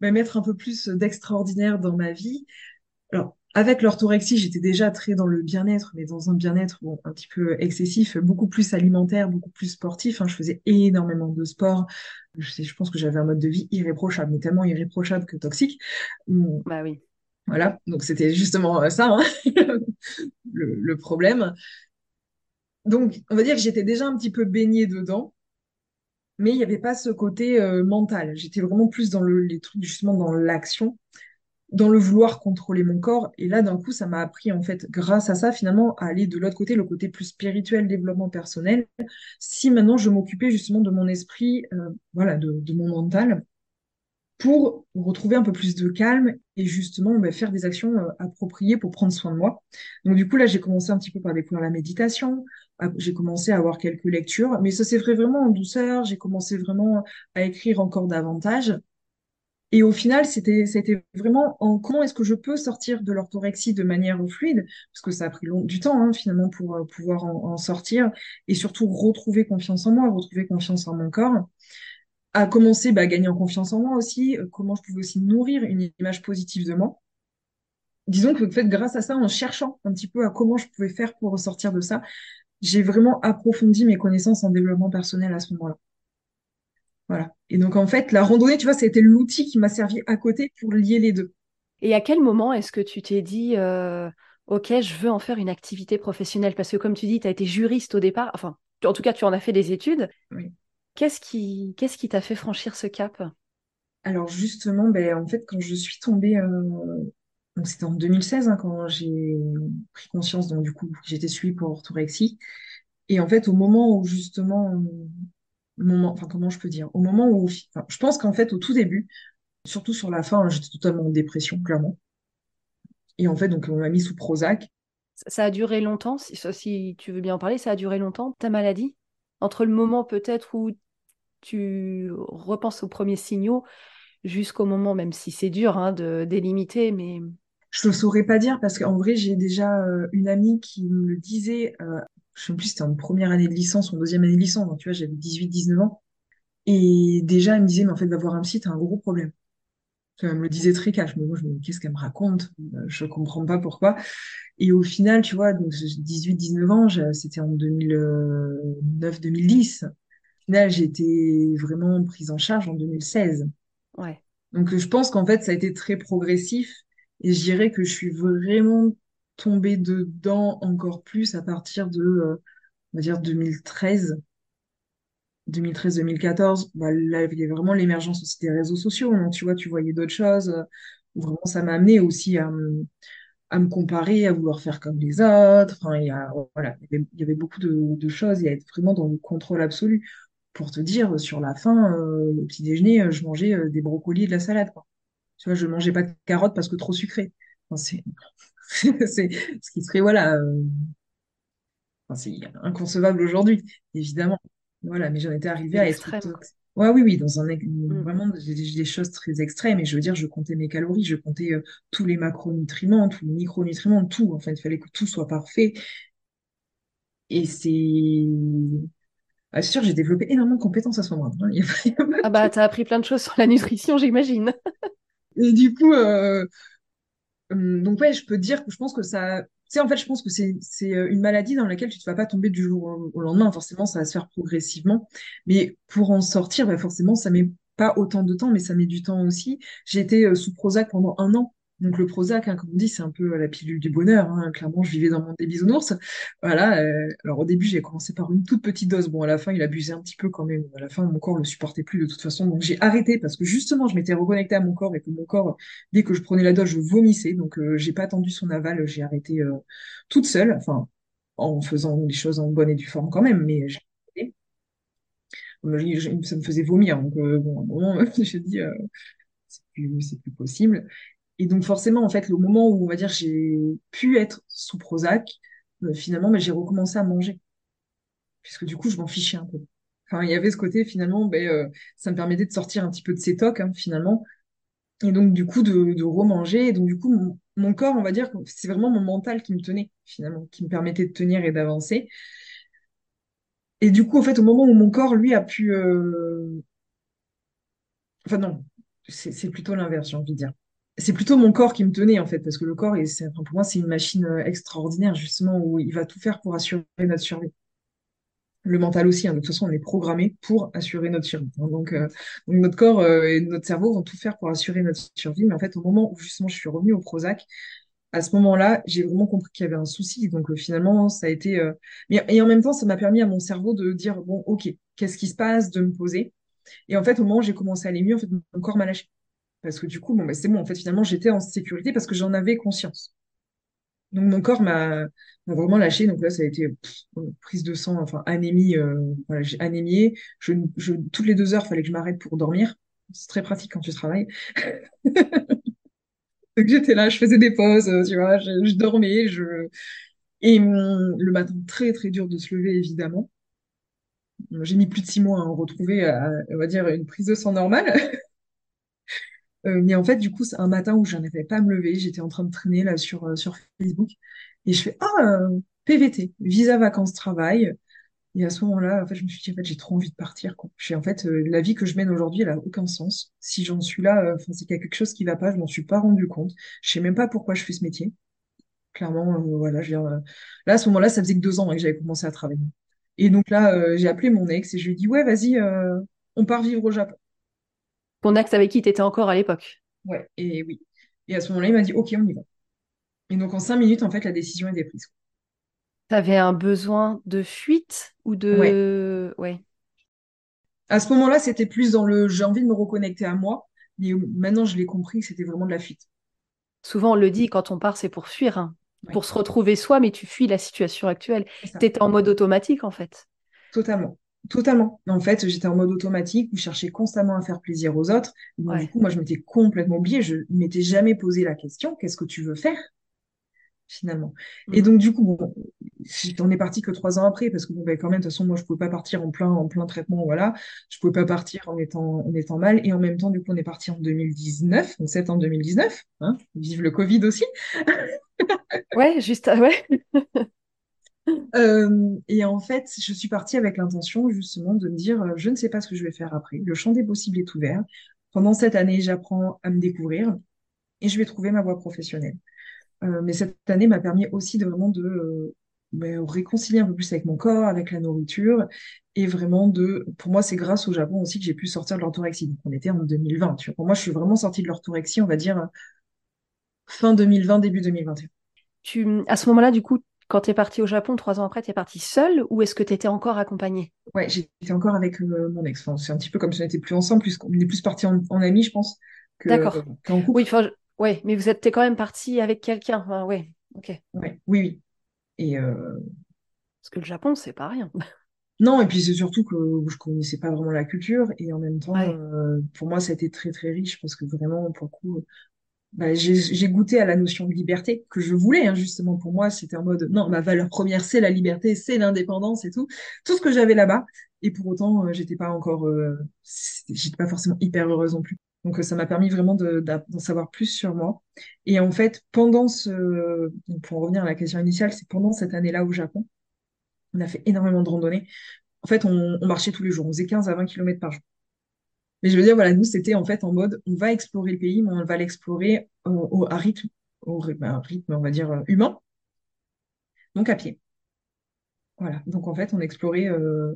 bah, mettre un peu plus d'extraordinaire dans ma vie. Alors Avec l'orthorexie, j'étais déjà très dans le bien-être, mais dans un bien-être bon, un petit peu excessif, beaucoup plus alimentaire, beaucoup plus sportif. Hein. Je faisais énormément de sport. Je sais, je pense que j'avais un mode de vie irréprochable, mais tellement irréprochable que toxique. Bah oui. Voilà, donc c'était justement ça, hein, le, le problème. Donc, on va dire que j'étais déjà un petit peu baignée dedans, mais il n'y avait pas ce côté euh, mental. J'étais vraiment plus dans le, les trucs, justement, dans l'action, dans le vouloir contrôler mon corps. Et là, d'un coup, ça m'a appris, en fait, grâce à ça, finalement, à aller de l'autre côté, le côté plus spirituel, développement personnel. Si maintenant, je m'occupais justement de mon esprit, euh, voilà, de, de mon mental, pour retrouver un peu plus de calme et justement bah, faire des actions euh, appropriées pour prendre soin de moi. Donc du coup, là, j'ai commencé un petit peu par découvrir la méditation, à, j'ai commencé à avoir quelques lectures, mais ça s'est fait vraiment en douceur, j'ai commencé vraiment à écrire encore davantage. Et au final, c'était, c'était vraiment en comment est-ce que je peux sortir de l'orthorexie de manière fluide, parce que ça a pris long, du temps hein, finalement pour euh, pouvoir en, en sortir, et surtout retrouver confiance en moi, retrouver confiance en mon corps. À commencer bah, à gagner en confiance en moi aussi, euh, comment je pouvais aussi nourrir une image positive de moi. Disons que en fait, grâce à ça, en cherchant un petit peu à comment je pouvais faire pour ressortir de ça, j'ai vraiment approfondi mes connaissances en développement personnel à ce moment-là. Voilà. Et donc, en fait, la randonnée, tu vois, c'était l'outil qui m'a servi à côté pour lier les deux. Et à quel moment est-ce que tu t'es dit euh, « Ok, je veux en faire une activité professionnelle ?» Parce que comme tu dis, tu as été juriste au départ. Enfin, en tout cas, tu en as fait des études. Oui. Qu'est-ce qui, qu'est-ce qui t'a fait franchir ce cap ? Alors justement, ben, en fait, quand je suis tombée, euh, donc c'était en deux mille seize, hein, quand j'ai pris conscience, donc du coup, j'étais suivie pour orthorexie. Et en fait, au moment où justement, euh, moment, enfin comment je peux dire, au moment où, enfin, je pense qu'en fait, au tout début, surtout sur la fin, hein, j'étais totalement en dépression, clairement. Et en fait, donc on m'a mis sous Prozac. Ça a duré longtemps, si, si tu veux bien en parler, ça a duré longtemps, ta maladie ? Entre le moment peut-être où tu repenses aux premiers signaux jusqu'au moment, même si c'est dur hein, de délimiter, mais... Je ne saurais pas dire parce qu'en vrai, j'ai déjà euh, une amie qui me le disait, euh, je ne sais plus si c'était en première année de licence ou en deuxième année de licence, donc, tu vois, j'avais dix-huit dix-neuf ans, et déjà elle me disait, mais en fait, d'avoir un psy, t'as un gros problème. Elle me le disait très cash, mais moi, je me disais, qu'est-ce qu'elle me raconte ? Je ne comprends pas pourquoi. Et au final, tu vois, donc dix-huit dix-neuf ans, je, c'était en deux mille neuf deux mille dix. Au final, j'ai été vraiment prise en charge en deux mille seize. Ouais. Donc, je pense qu'en fait, ça a été très progressif. Et je dirais que je suis vraiment tombée dedans encore plus à partir de, euh, on va dire, deux mille treize. deux mille treize deux mille quatorze, bah là, il y avait vraiment l'émergence aussi des réseaux sociaux. Donc, tu vois, tu voyais d'autres choses. Vraiment, ça m'a amené aussi à me, à me comparer, à vouloir faire comme les autres. Enfin, il y a, voilà, il y avait, il y avait beaucoup de, de choses. Il y a vraiment dans le contrôle absolu. Pour te dire, sur la fin, euh, le petit déjeuner, je mangeais des brocolis et de la salade, quoi. Tu vois, je mangeais pas de carottes parce que trop sucré. Enfin, c'est, c'est ce qui serait, voilà, euh... enfin, c'est inconcevable aujourd'hui, évidemment. Voilà, mais j'en étais arrivée à être... Ouais, oui, oui, dans un... mm. vraiment des, des choses très extrêmes. Et je veux dire, je comptais mes calories, je comptais euh, tous les macronutriments, tous les micronutriments, tout. En fait, il fallait que tout soit parfait. Et c'est... Ah, c'est sûr, j'ai développé énormément de compétences à ce moment-là. Il y a... Il y a pas... Ah bah, t'as appris plein de choses sur la nutrition, j'imagine. Et du coup... Euh... Donc ouais, je peux te dire que je pense que ça... Tu sais, en fait, je pense que c'est, c'est une maladie dans laquelle tu ne vas pas tomber du jour au lendemain. Forcément, ça va se faire progressivement. Mais pour en sortir, bah forcément, ça ne met pas autant de temps, mais ça met du temps aussi. J'ai été sous Prozac pendant un an. Donc le Prozac, hein, comme on dit, c'est un peu la pilule du bonheur. Hein. Clairement, je vivais dans mon bisounours. Voilà. Euh, alors au début, j'ai commencé par une toute petite dose. Bon, à la fin, il abusait un petit peu quand même. À la fin, mon corps ne le supportait plus de toute façon. Donc j'ai arrêté parce que justement, je m'étais reconnectée à mon corps et que mon corps, dès que je prenais la dose, je vomissais. Donc euh, j'ai pas attendu son aval. J'ai arrêté euh, toute seule. Enfin, en faisant les choses en bonne et due forme quand même. Mais j'ai arrêté. Je, je, ça me faisait vomir. Donc euh, bon, à un moment, j'ai dit, euh, c'est plus, c'est plus possible. Et donc forcément, en fait, le moment où, on va dire, j'ai pu être sous Prozac, euh, finalement, bah, j'ai recommencé à manger. Puisque du coup, je m'en fichais un peu. Enfin, il y avait ce côté, finalement, bah, euh, ça me permettait de sortir un petit peu de ces tocs, hein, finalement. Et donc, du coup, de, de remanger. Et donc, du coup, mon, mon corps, on va dire, c'est vraiment mon mental qui me tenait, finalement, qui me permettait de tenir et d'avancer. Et du coup, en fait, au moment où mon corps, lui, a pu... Euh... Enfin non, c'est, c'est plutôt l'inverse, j'ai envie de dire. c'est plutôt mon corps qui me tenait, en fait, parce que le corps, et c'est, pour moi, c'est une machine extraordinaire, justement, où il va tout faire pour assurer notre survie. Le mental aussi, hein, de toute façon, on est programmé pour assurer notre survie. Hein, donc, euh, donc, notre corps euh, et notre cerveau vont tout faire pour assurer notre survie. Mais en fait, au moment où, justement, je suis revenue au Prozac, à ce moment-là, j'ai vraiment compris qu'il y avait un souci. Donc, euh, finalement, ça a été... Euh... Et en même temps, ça m'a permis à mon cerveau de dire, bon, OK, qu'est-ce qui se passe, de me poser. Et en fait, au moment où j'ai commencé à aller mieux, en fait, mon corps m'a lâché. Parce que du coup, bon, bah, c'est bon, en fait, finalement, j'étais en sécurité parce que j'en avais conscience. Donc, mon corps m'a, m'a vraiment lâché. Donc là, ça a été pff, prise de sang, enfin, anémie. Euh, voilà, j'ai anémié. Je, je, toutes les deux heures, il fallait que je m'arrête pour dormir. C'est très pratique quand tu travailles. Donc, j'étais là, je faisais des pauses, tu vois, je, je dormais. Je... Et mon, le matin, très, très dur de se lever, évidemment. J'ai mis plus de six mois à en retrouver, à, à, on va dire, une prise de sang normale. Euh, mais en fait, du coup, c'est un matin où je n'arrivais pas à me lever, j'étais en train de traîner là sur, euh, sur Facebook, et je fais « Ah, euh, P V T, visa vacances-travail ». Et à ce moment-là, en fait, je me suis dit « En fait, j'ai trop envie de partir. » quoi. Je fais, en fait, euh, la vie que je mène aujourd'hui, elle n'a aucun sens. Si j'en suis là, euh, c'est qu'il y a quelque chose qui ne va pas, je ne m'en suis pas rendu compte. Je ne sais même pas pourquoi je fais ce métier. Clairement, euh, voilà, je veux dire, euh, là, à ce moment-là, ça faisait que deux ans hein, que j'avais commencé à travailler. Et donc là, euh, j'ai appelé mon ex et je lui ai dit « Ouais, vas-y, euh, on part vivre au Japon. » Ton ex avec qui t'étais encore à l'époque. Ouais, et oui. Et à ce moment-là, il m'a dit « Ok, on y va ». Et donc, en cinq minutes, en fait, la décision était prise. T'avais un besoin de fuite ou de... Ouais. ouais. À ce moment-là, c'était plus dans le « j'ai envie de me reconnecter à moi », mais maintenant, je l'ai compris que c'était vraiment de la fuite. Souvent, on le dit, quand on part, c'est pour fuir, hein. ouais. pour se retrouver soi, mais tu fuis la situation actuelle. T'étais en mode automatique, en fait. Totalement. Totalement. En fait, j'étais en mode automatique où je cherchais constamment à faire plaisir aux autres. Donc, ouais. Du coup, moi, je m'étais complètement oubliée. Je ne m'étais jamais posé la question, qu'est-ce que tu veux faire, finalement. Mmh. Et donc, du coup, bon, on est parti que trois ans après parce que, bon, ben, quand même, de toute façon, moi, je ne pouvais pas partir en plein, en plein traitement. Voilà. Je ne pouvais pas partir en étant, en étant mal. Et en même temps, du coup, on est parti en deux mille dix-neuf, en septembre deux mille dix-neuf. Hein, vive le Covid aussi. ouais, juste, à... ouais. Euh, et en fait, je suis partie avec l'intention justement de me dire euh, je ne sais pas ce que je vais faire après, le champ des possibles est ouvert, pendant cette année j'apprends à me découvrir et je vais trouver ma voie professionnelle, euh, mais cette année m'a permis aussi de vraiment de euh, me réconcilier un peu plus avec mon corps, avec la nourriture, et vraiment de, pour moi c'est grâce au Japon aussi que j'ai pu sortir de l'orthorexie. Donc on était en deux mille vingt, tu vois. Pour moi je suis vraiment sortie de l'orthorexie, on va dire fin deux mille vingt, début deux mille vingt et un. Tu, à ce moment-là du coup, quand tu es partie au Japon, trois ans après, tu es partie seule ou est-ce que tu étais encore accompagnée? Ouais, j'étais encore avec euh, mon ex. Enfin, c'est un petit peu comme si on n'était plus ensemble, puisqu'on est plus partis en, en amis, je pense. Que, D'accord. Euh, qu'en couple. Oui, enfin, je... ouais, mais vous êtes quand même partie avec quelqu'un. Hein, ouais. Okay. Ouais, oui, oui. Et euh... Parce que le Japon, c'est pas rien. Non, et puis c'est surtout que je connaissais pas vraiment la culture. Et en même temps, ouais. euh, pour moi, ça a été très, très riche parce que vraiment, pour le coup... Bah, j'ai, j'ai goûté à la notion de liberté que je voulais, hein, justement. Pour moi, c'était en mode, non, ma valeur première, c'est la liberté, c'est l'indépendance et tout. Tout ce que j'avais là-bas. Et pour autant, euh, j'étais pas encore, euh, j'étais pas forcément hyper heureuse non plus. Donc, euh, ça m'a permis vraiment de, de, d'en savoir plus sur moi. Et en fait, pendant ce, pour en revenir à la question initiale, c'est pendant cette année-là au Japon, on a fait énormément de randonnées. En fait, on, on marchait tous les jours. On faisait quinze à vingt kilomètres par jour. Mais je veux dire, voilà, nous, c'était en fait en mode, on va explorer le pays, mais on va l'explorer au, au, à rythme, au à rythme, on va dire, humain, donc à pied. Voilà, donc en fait, on explorait euh,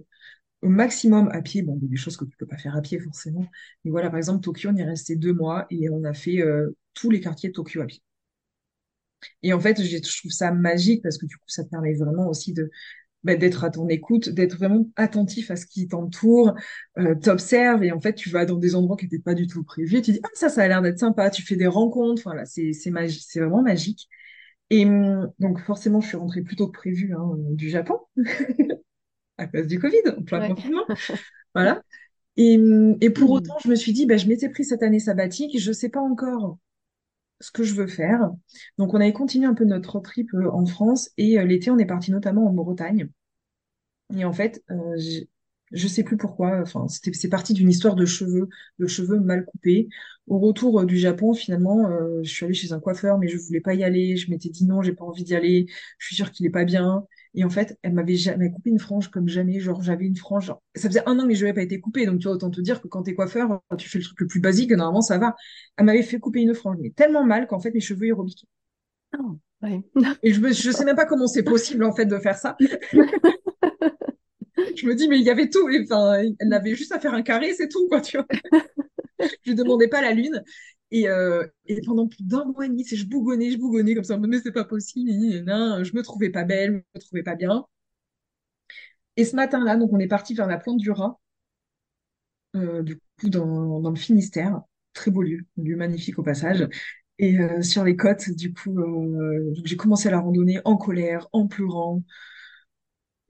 au maximum à pied. Bon, il y a des choses que tu peux pas faire à pied, forcément. Mais voilà, par exemple, Tokyo, on y est resté deux mois et on a fait euh, tous les quartiers de Tokyo à pied. Et en fait, je trouve ça magique parce que du coup, ça te permet vraiment aussi de... Bah, d'être à ton écoute, d'être vraiment attentif à ce qui t'entoure, euh, t'observes, et en fait, tu vas dans des endroits qui n'étaient pas du tout prévus, et tu dis, ah, ça, ça a l'air d'être sympa, tu fais des rencontres, voilà, c'est, c'est magique, c'est vraiment magique. Et donc, forcément, je suis rentrée plus tôt que prévu, hein, du Japon, à cause du Covid, en plein ouais. confinement, voilà. Et, et pour autant, je me suis dit, bah, je m'étais pris cette année sabbatique, je sais pas encore ce que je veux faire. Donc, on avait continué un peu notre trip euh, en France et euh, l'été, on est parti notamment en Bretagne. Et en fait, euh, je sais plus pourquoi, enfin, c'était, c'est parti d'une histoire de cheveux, de cheveux mal coupés. Au retour euh, du Japon, finalement, euh, je suis allée chez un coiffeur, mais je voulais pas y aller. Je m'étais dit non, j'ai pas envie d'y aller. Je suis sûre qu'il est pas bien. Et en fait, elle m'avait jamais coupé une frange comme jamais. Genre, j'avais une frange. Genre, ça faisait un an que je n'avais pas été coupée. Donc, tu vois, autant te dire que quand t'es coiffeur, tu fais le truc le plus basique. Normalement, ça va. Elle m'avait fait couper une frange, mais tellement mal qu'en fait, mes cheveux, ils rebiquaient. Oh, ouais. Et je ne sais même pas comment c'est possible, en fait, de faire ça. Je me dis, mais il y avait tout. Et, elle avait juste à faire un carré, c'est tout, quoi, tu vois. Je ne demandais pas la lune. Et, euh, et pendant plus d'un mois et demi, c'est je bougonnais, je bougonnais comme ça, mais c'est pas possible, non, je me trouvais pas belle, je me trouvais pas bien. Et ce matin-là, donc on est parti vers la Pointe du Raz, euh, du coup dans, dans le Finistère, très beau lieu, lieu magnifique au passage. Et euh, sur les côtes, du coup, euh, donc j'ai commencé à la randonnée en colère, en pleurant.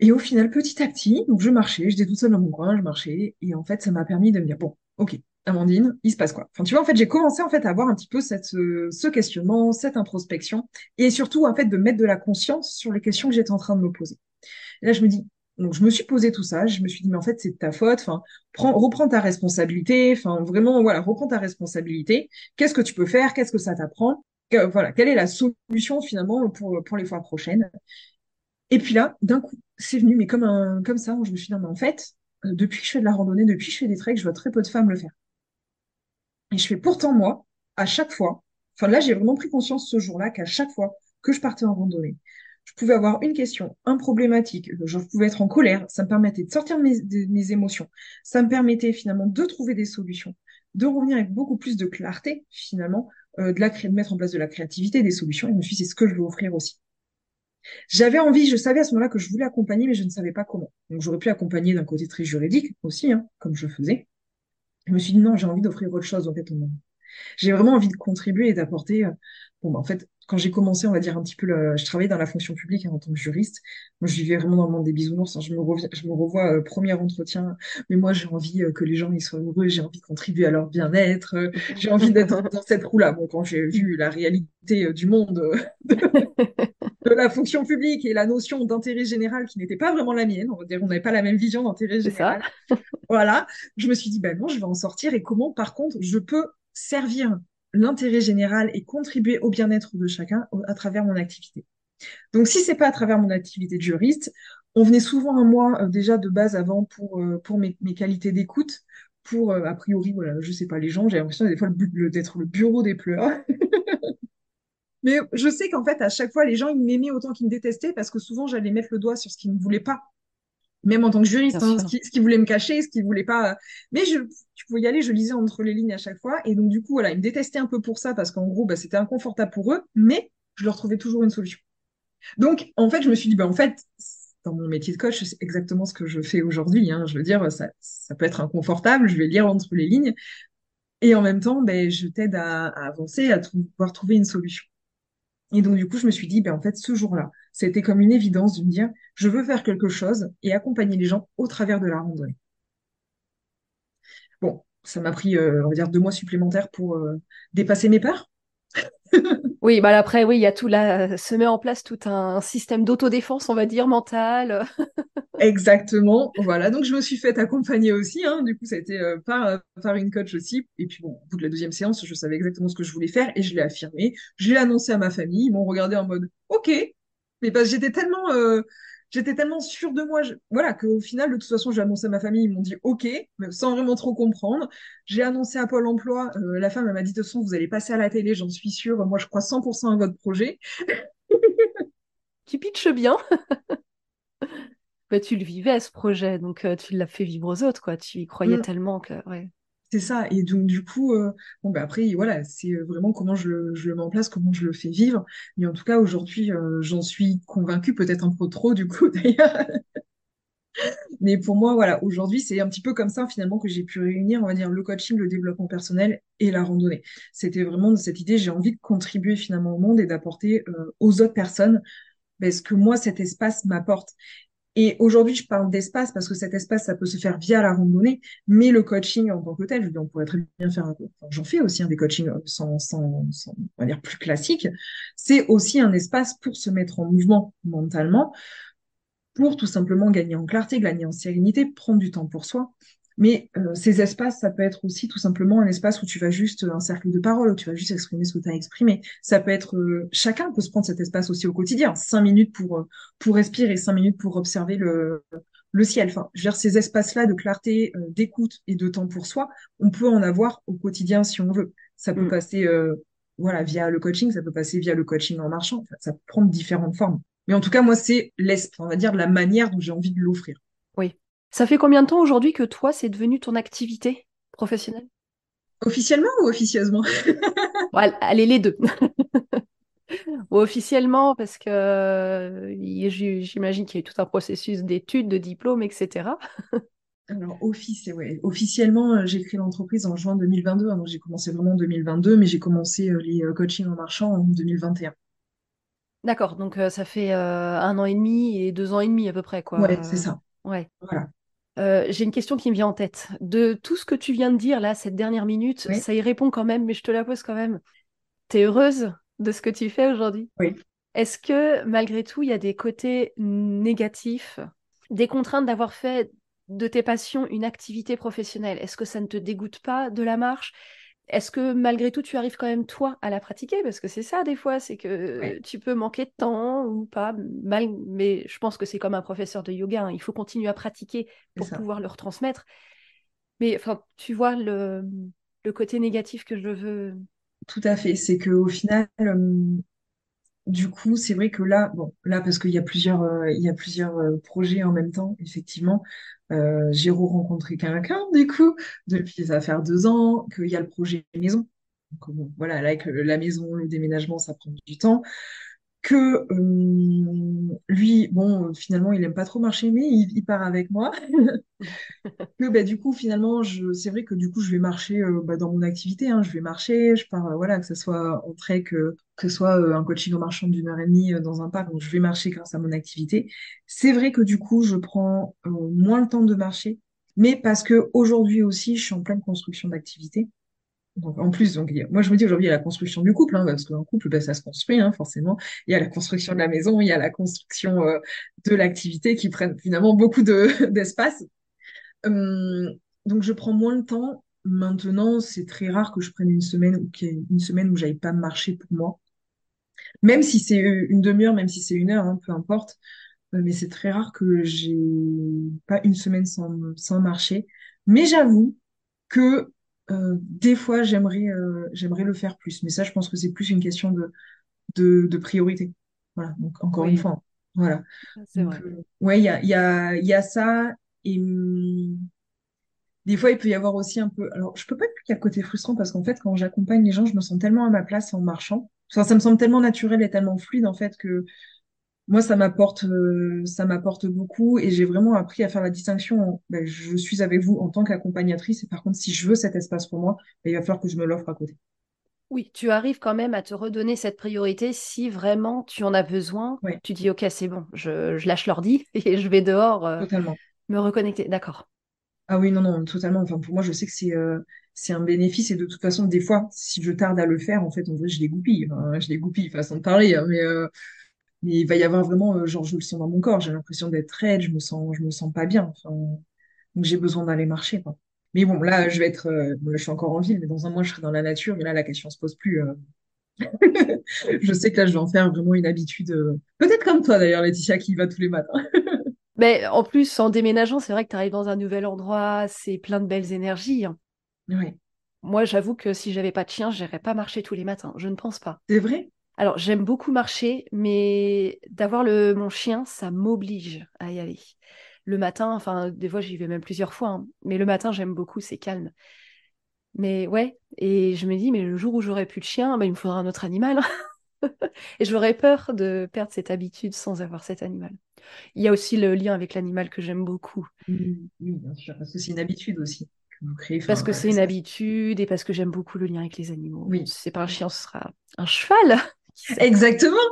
Et au final, petit à petit, donc je marchais, j'étais toute seule dans mon coin, je marchais, et en fait, ça m'a permis de me dire bon, ok. Amandine, il se passe quoi? Enfin, tu vois, en fait, j'ai commencé en fait à avoir un petit peu cette, euh, ce questionnement, cette introspection, et surtout en fait de mettre de la conscience sur les questions que j'étais en train de me poser. Et là, je me dis, donc je me suis posé tout ça, je me suis dit, mais en fait, c'est de ta faute. Enfin, prends, reprends ta responsabilité. Enfin, vraiment, voilà, reprends ta responsabilité. Qu'est-ce que tu peux faire? Qu'est-ce que ça t'apprend? Que, voilà, quelle est la solution finalement pour pour les fois prochaines? Et puis là, d'un coup, c'est venu, mais comme un comme ça, je me suis dit, non, mais en fait, depuis que je fais de la randonnée, depuis que je fais des treks, je vois très peu de femmes le faire. Et je fais pourtant, moi, à chaque fois, enfin là, j'ai vraiment pris conscience ce jour-là qu'à chaque fois que je partais en randonnée, je pouvais avoir une question, un problématique, je pouvais être en colère, ça me permettait de sortir de mes, de mes émotions, ça me permettait finalement de trouver des solutions, de revenir avec beaucoup plus de clarté, finalement, euh, de, la, de mettre en place de la créativité, des solutions, et je me suis dit, c'est ce que je veux offrir aussi. J'avais envie, je savais à ce moment-là que je voulais accompagner, mais je ne savais pas comment. Donc j'aurais pu accompagner d'un côté très juridique aussi, hein, comme je faisais. Je me suis dit, non, j'ai envie d'offrir autre chose, en fait, au monde. J'ai vraiment envie de contribuer et d'apporter... Bon, bah, en fait, quand j'ai commencé, on va dire un petit peu... Le... Je travaillais dans la fonction publique hein, en tant que juriste. Moi, je vivais vraiment dans le monde des bisounours. Hein. Je me reviens... je me revois euh, premier entretien. Mais moi, j'ai envie euh, que les gens ils soient heureux. J'ai envie de contribuer à leur bien-être. Euh, j'ai envie d'être dans cette roue-là. Bon, quand j'ai vu la réalité euh, du monde euh, de... de la fonction publique et la notion d'intérêt général qui n'était pas vraiment la mienne, on va dire, on n'avait pas la même vision d'intérêt général. Voilà. Je me suis dit, ben non, je vais en sortir. Et comment, par contre, je peux servir l'intérêt général et contribuer au bien-être de chacun à travers mon activité. Donc, si c'est pas à travers mon activité de juriste, on venait souvent à moi euh, déjà de base avant pour euh, pour mes, mes qualités d'écoute, pour euh, a priori voilà, je sais pas les gens, j'ai l'impression des fois le, le, d'être le bureau des pleurs. Mais je sais qu'en fait à chaque fois les gens ils m'aimaient autant qu'ils me détestaient parce que souvent j'allais mettre le doigt sur ce qu'ils ne voulaient pas. Même en tant que juriste, hein, ce qui, ce qui voulait me cacher, ce qui voulait pas... Mais je, je pouvais y aller, je lisais entre les lignes à chaque fois. Et donc, du coup, voilà, ils me détestaient un peu pour ça, parce qu'en gros, bah, c'était inconfortable pour eux, mais je leur trouvais toujours une solution. Donc, en fait, je me suis dit, bah, en fait, dans mon métier de coach, c'est exactement ce que je fais aujourd'hui. Hein, je veux dire, ça, ça peut être inconfortable, je vais lire entre les lignes. Et en même temps, bah, je t'aide à, à avancer, à trou- pouvoir trouver une solution. Et donc, du coup, je me suis dit, ben, en fait, ce jour-là, c'était comme une évidence de me dire, je veux faire quelque chose et accompagner les gens au travers de la randonnée. Bon, ça m'a pris, euh, on va dire, deux mois supplémentaires pour euh, dépasser mes peurs. Oui, bah, après, oui, il y a tout là, se met en place tout un système d'autodéfense, on va dire, mentale. Exactement, voilà. Donc, je me suis fait accompagner aussi, hein. Du coup, ça a été euh, par, par une coach aussi. Et puis, bon, au bout de la deuxième séance, je savais exactement ce que je voulais faire et je l'ai affirmé. Je l'ai annoncé à ma famille. Ils m'ont regardé en mode « Ok ». Mais parce que j'étais tellement, euh, j'étais tellement sûre de moi. Je... Voilà, qu'au final, de toute façon, j'ai annoncé à ma famille. Ils m'ont dit « Ok », mais sans vraiment trop comprendre. J'ai annoncé à Pôle emploi. Euh, la femme, elle m'a dit « De toute façon, vous allez passer à la télé, j'en suis sûre. Moi, je crois cent pour cent à votre projet. » Tu pitches bien. Bah, tu le vivais ce projet, donc euh, tu l'as fait vivre aux autres, quoi. Tu y croyais mmh. tellement que, ouais. C'est ça. Et donc du coup, euh, bon ben bah, après voilà, c'est vraiment comment je le, je le mets en place, comment je le fais vivre. Mais en tout cas aujourd'hui, euh, j'en suis convaincue, peut-être un peu trop du coup d'ailleurs. Mais pour moi voilà, aujourd'hui c'est un petit peu comme ça finalement que j'ai pu réunir, on va dire le coaching, le développement personnel et la randonnée. C'était vraiment de cette idée, j'ai envie de contribuer finalement au monde et d'apporter euh, aux autres personnes bah, ce que moi cet espace m'apporte. Et aujourd'hui, je parle d'espace parce que cet espace, ça peut se faire via la randonnée, mais le coaching en tant que tel, je veux dire, on pourrait très bien faire un peu. Enfin, j'en fais aussi hein, des coachings sans, sans, sans, on va dire plus classiques. C'est aussi un espace pour se mettre en mouvement mentalement, pour tout simplement gagner en clarté, gagner en sérénité, prendre du temps pour soi. Mais euh, ces espaces, ça peut être aussi tout simplement un espace où tu vas juste un cercle de parole, où tu vas juste exprimer ce que tu as exprimé. Ça peut être, euh, chacun peut se prendre cet espace aussi au quotidien. Cinq minutes pour pour respirer, cinq minutes pour observer le le ciel. Enfin, je veux dire, ces espaces-là de clarté, euh, d'écoute et de temps pour soi, on peut en avoir au quotidien si on veut. Ça peut mmh. passer, euh, voilà, via le coaching, ça peut passer via le coaching en marchant. Enfin, ça peut prendre différentes formes. Mais en tout cas, moi, c'est l'esprit, on va dire, la manière dont j'ai envie de l'offrir. Oui. Ça fait combien de temps aujourd'hui que toi, c'est devenu ton activité professionnelle ? Officiellement ou officieusement ? Ouais, allez, les deux. Officiellement, parce que j'imagine qu'il y a eu tout un processus d'études, de diplômes, et cetera. Alors, office, ouais. Officiellement, j'ai créé l'entreprise en juin deux mille vingt-deux. Alors, j'ai commencé vraiment en deux mille vingt-deux, mais j'ai commencé les coachings en marchand en deux mille vingt et un. D'accord, donc ça fait euh, un an et demi et deux ans et demi à peu près, quoi. Ouais, c'est ça. Ouais. Voilà. Euh, j'ai une question qui me vient en tête. De tout ce que tu viens de dire là, cette dernière minute, oui. Ça y répond quand même, mais je te la pose quand même. T'es heureuse de ce que tu fais aujourd'hui ? Oui. Est-ce que malgré tout, il y a des côtés négatifs, des contraintes d'avoir fait de tes passions une activité professionnelle ? Est-ce que ça ne te dégoûte pas de la marche ? Est-ce que malgré tout, tu arrives quand même, toi, à la pratiquer ? Parce que c'est ça, des fois, c'est que ouais. tu peux manquer de temps ou pas, mal... mais je pense que c'est comme un professeur de yoga, hein. Il faut continuer à pratiquer pour pouvoir le retransmettre. Mais enfin, tu vois le... le côté négatif que je veux. Tout à fait, c'est qu'au final, euh, du coup, c'est vrai que là, bon, là parce qu'il y a plusieurs, euh, il y a plusieurs euh, projets en même temps, effectivement, Euh, j'ai re-rencontré quelqu'un du coup depuis ça fait deux ans qu'il y a le projet maison, donc bon, voilà, là, que la maison, le déménagement, ça prend du temps, que euh, lui, bon, finalement il aime pas trop marcher, mais il, il part avec moi. Que bah, du coup finalement je, c'est vrai que du coup je vais marcher euh, bah, dans mon activité, hein, je vais marcher, je pars, euh, voilà, que ce soit en trek, que, que ce soit euh, un coaching en marchant d'une heure et demie euh, dans un parc, donc je vais marcher grâce à mon activité. C'est vrai que du coup je prends euh, moins le temps de marcher, mais parce que aujourd'hui aussi je suis en pleine construction d'activité. Donc, en plus, donc, moi je me dis aujourd'hui il y a la construction du couple, hein, parce qu'un couple, ben, ça se construit, hein, forcément. Il y a la construction de la maison, il y a la construction euh, de l'activité qui prennent finalement beaucoup de, d'espace. Hum, donc je prends moins le temps. Maintenant, c'est très rare que je prenne une semaine ou qu'il y ait une semaine où j'aille pas marcher pour moi. Même si c'est une demi-heure, même si c'est une heure, hein, peu importe. Mais c'est très rare que j'ai pas une semaine sans, sans marcher. Mais j'avoue que Euh, des fois j'aimerais euh, j'aimerais le faire plus, mais ça je pense que c'est plus une question de de, de priorité, voilà, donc encore oui. une fois, voilà, c'est donc, vrai. Euh, ouais, il y a il y a il y a ça, et hum, des fois il peut y avoir aussi un peu, alors je peux pas dire qu'il y a le côté frustrant, parce qu'en fait quand j'accompagne les gens, je me sens tellement à ma place en marchant, enfin, ça me semble tellement naturel et tellement fluide en fait, que moi ça m'apporte euh, ça m'apporte beaucoup, et j'ai vraiment appris à faire la distinction en, ben, je suis avec vous en tant qu'accompagnatrice, et par contre si je veux cet espace pour moi, ben, il va falloir que je me l'offre à côté. Oui, tu arrives quand même à te redonner cette priorité si vraiment tu en as besoin. Oui. Tu dis ok, c'est bon, je, je lâche l'ordi et je vais dehors euh, me reconnecter. D'accord. Ah oui, non, non, totalement. Enfin, pour moi, je sais que c'est, euh, c'est un bénéfice, et de toute façon, des fois, si je tarde à le faire, en fait, en vrai, je les goupille. Enfin, je les goupille, façon de parler, hein, mais... Euh... Mais il va y avoir vraiment, euh, genre, je le sens dans mon corps, j'ai l'impression d'être raide, je me sens, je me sens pas bien. Enfin, donc j'ai besoin d'aller marcher, quoi. Mais bon, là, je vais être, euh, je suis encore en ville, mais dans un mois, je serai dans la nature, mais là, la question se pose plus. Euh... Je sais que là, je vais en faire vraiment une habitude, euh... peut-être comme toi d'ailleurs, Laetitia, qui y va tous les matins. Mais en plus, en déménageant, c'est vrai que tu arrives dans un nouvel endroit, c'est plein de belles énergies. Hein. Oui. Moi, j'avoue que si j'avais pas de chien, j'irais pas marcher tous les matins, je ne pense pas. C'est vrai ? Alors, j'aime beaucoup marcher, mais d'avoir le, mon chien, ça m'oblige à y aller. Le matin, enfin, des fois, j'y vais même plusieurs fois, hein, mais le matin, j'aime beaucoup, c'est calme. Mais ouais, et je me dis, mais le jour où j'aurai plus de chien, ben, il me faudra un autre animal. Et j'aurais peur de perdre cette habitude sans avoir cet animal. Il y a aussi le lien avec l'animal que j'aime beaucoup. Oui, bien sûr, parce que c'est une habitude aussi. Créez, parce que c'est une ça. habitude, et parce que j'aime beaucoup le lien avec les animaux. Oui. Si c'est pas un chien, ce sera un cheval. Exactement.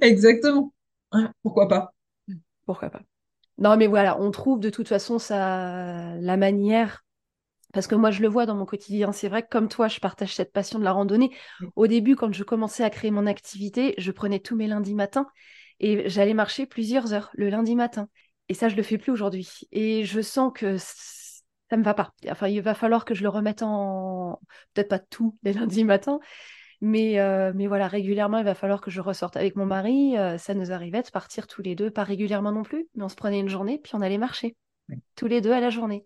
Exactement. Hein, pourquoi pas ? Pourquoi pas ? Non, mais voilà, on trouve de toute façon ça, la manière. Parce que moi, je le vois dans mon quotidien. C'est vrai que comme toi, je partage cette passion de la randonnée. Oui. Au début, quand je commençais à créer mon activité, je prenais tous mes lundis matins et j'allais marcher plusieurs heures le lundi matin. Et ça, je le fais plus aujourd'hui. Et je sens que ça me va pas. Enfin, il va falloir que je le remette en... Peut-être pas tout les lundis matin, mais, euh, mais voilà, régulièrement, il va falloir que je ressorte avec mon mari. Euh, ça nous arrivait de partir tous les deux, pas régulièrement non plus, mais on se prenait une journée, puis on allait marcher. Oui. Tous les deux à la journée.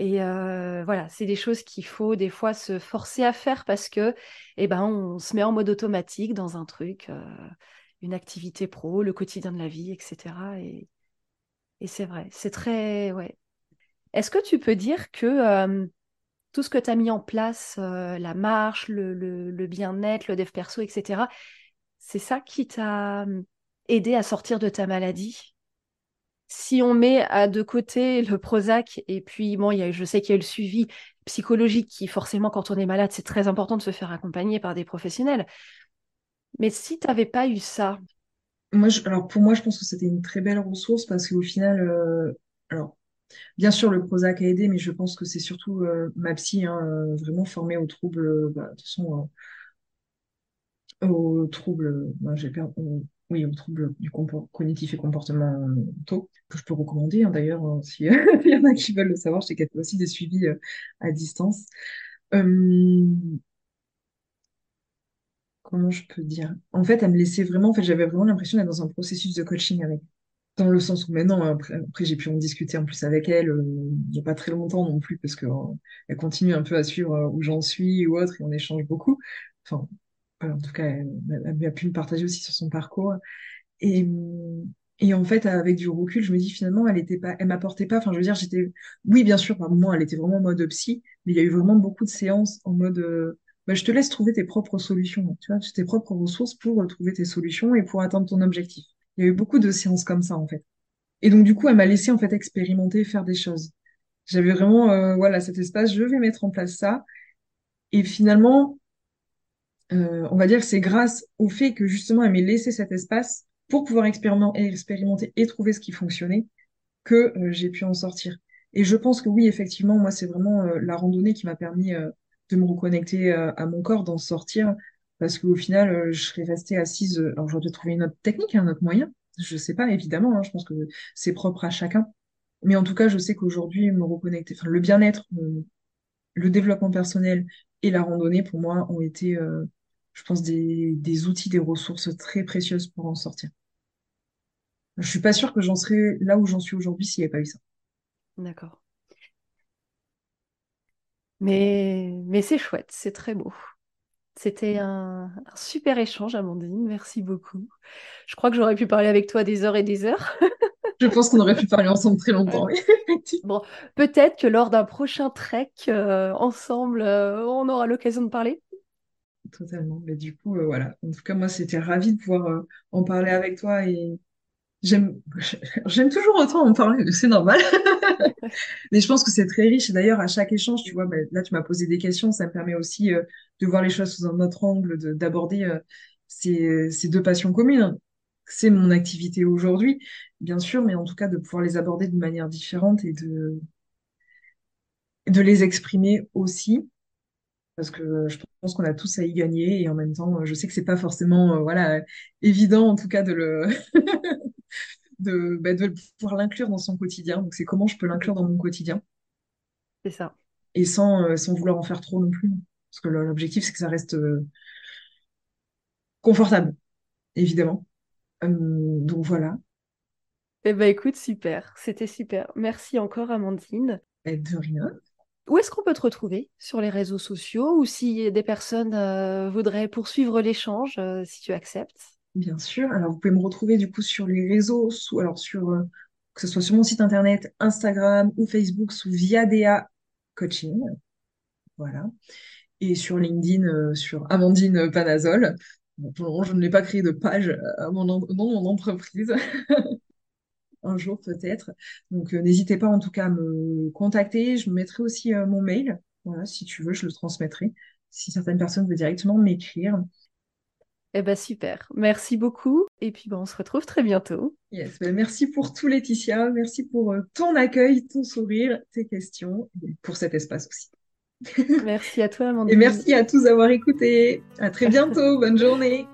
Et euh, voilà, c'est des choses qu'il faut des fois se forcer à faire parce que, eh ben, on se met en mode automatique dans un truc, euh, une activité pro, le quotidien de la vie, et cetera. Et, et c'est vrai, c'est très... Ouais. Est-ce que tu peux dire que euh, tout ce que tu as mis en place, euh, la marche, le, le, le bien-être, le dev perso, et cetera, c'est ça qui t'a aidé à sortir de ta maladie ? Si on met à de côté le Prozac, et puis bon, y a, je sais qu'il y a eu le suivi psychologique qui, forcément, quand on est malade, c'est très important de se faire accompagner par des professionnels. Mais si tu n'avais pas eu ça... Moi, je, alors pour moi, je pense que c'était une très belle ressource parce qu'au final... Euh, alors, bien sûr, le Prozac a aidé, mais je pense que c'est surtout euh, ma psy, hein, vraiment formée aux troubles... Bah, de toute façon, euh, aux troubles... Bah, j'ai perdu... On... Oui, aux troubles du compor- cognitif et comportementaux, que je peux recommander. Hein, d'ailleurs, euh, s'il euh, y en a qui veulent le savoir, je sais qu'elle fait aussi des suivis euh, à distance. Euh... Comment je peux dire ? En fait, elle me laissait vraiment... En fait, j'avais vraiment l'impression d'être dans un processus de coaching avec. Dans le sens où maintenant, après, après j'ai pu en discuter en plus avec elle, euh, il n'y a pas très longtemps non plus, parce qu'elle euh, continue un peu à suivre euh, où j'en suis ou autre, et on échange beaucoup. Enfin... En tout cas, elle a pu me partager aussi sur son parcours. Et, et en fait, avec du recul, je me dis finalement, elle était pas, elle m'apportait pas. Enfin, je veux dire, j'étais, oui, bien sûr, par moment, elle était vraiment en mode psy, mais il y a eu vraiment beaucoup de séances en mode, euh, bah, je te laisse trouver tes propres solutions, tu vois, tes propres ressources pour trouver tes solutions et pour atteindre ton objectif. Il y a eu beaucoup de séances comme ça, en fait. Et donc, du coup, elle m'a laissé, en fait, expérimenter, faire des choses. J'avais vraiment, euh, voilà, cet espace, je vais mettre en place ça. Et finalement, Euh, on va dire que c'est grâce au fait que justement elle m'ait laissé cet espace pour pouvoir expérimenter, expérimenter et trouver ce qui fonctionnait que euh, j'ai pu en sortir. Et je pense que oui, effectivement, moi c'est vraiment euh, la randonnée qui m'a permis euh, de me reconnecter euh, à mon corps, d'en sortir, parce qu'au final euh, je serais restée assise. Euh, alors j'aurais dû trouver une autre technique, un autre moyen, je sais pas évidemment, hein, je pense que c'est propre à chacun. Mais en tout cas, je sais qu'aujourd'hui me reconnecter, enfin le bien-être, euh, le développement personnel et la randonnée pour moi ont été euh, je pense, des, des outils, des ressources très précieuses pour en sortir. Je ne suis pas sûre que j'en serais là où j'en suis aujourd'hui s'il n'y avait pas eu ça. D'accord. Mais, mais c'est chouette, c'est très beau. C'était un, un super échange, Amandine. Merci beaucoup. Je crois que j'aurais pu parler avec toi des heures et des heures. Je pense qu'on aurait pu parler ensemble très longtemps. Ouais. Bon, peut-être que lors d'un prochain trek, euh, ensemble, euh, on aura l'occasion de parler. Totalement, mais du coup, euh, voilà. En tout cas, moi, c'était ravi de pouvoir euh, en parler avec toi et j'aime, j'aime toujours autant en parler, c'est normal. Mais je pense que c'est très riche. Et d'ailleurs, à chaque échange, tu vois, bah, là, tu m'as posé des questions, ça me permet aussi euh, de voir les choses sous un autre angle, de, d'aborder euh, ces, ces deux passions communes. C'est mon activité aujourd'hui, bien sûr, mais en tout cas, de pouvoir les aborder de manière différente et de, de les exprimer aussi. Parce que je pense qu'on a tous à y gagner et en même temps, je sais que c'est pas forcément euh, voilà, évident en tout cas de le de, bah, de pouvoir l'inclure dans son quotidien. Donc c'est comment je peux l'inclure dans mon quotidien. C'est ça. Et sans, euh, sans vouloir en faire trop non plus. Parce que l'objectif, c'est que ça reste euh, confortable, évidemment. Euh, donc voilà. Eh ben écoute, super. C'était super. Merci encore, Amandine. Et de rien. Où est-ce qu'on peut te retrouver sur les réseaux sociaux ou si des personnes euh, voudraient poursuivre l'échange, euh, si tu acceptes ? Bien sûr. Alors, vous pouvez me retrouver du coup sur les réseaux, sous, alors sur, euh, que ce soit sur mon site internet, Instagram ou Facebook, sous Viadea Coaching. Voilà. Et sur LinkedIn, euh, sur Amandine Panazol. Bon, pour le moment, je ne l'ai pas créé de page à mon en- nom, mon entreprise. Un jour peut-être, donc euh, n'hésitez pas en tout cas à me contacter, je mettrai aussi euh, mon mail, voilà, si tu veux je le transmettrai, si certaines personnes veulent directement m'écrire. Eh ben super, merci beaucoup et puis ben, on se retrouve très bientôt. Yes, ben, merci pour tout Laetitia, merci pour euh, ton accueil, ton sourire, tes questions, et pour cet espace aussi. Merci à toi Amandine. Et merci à tous d'avoir écouté, à très bientôt, bonne journée.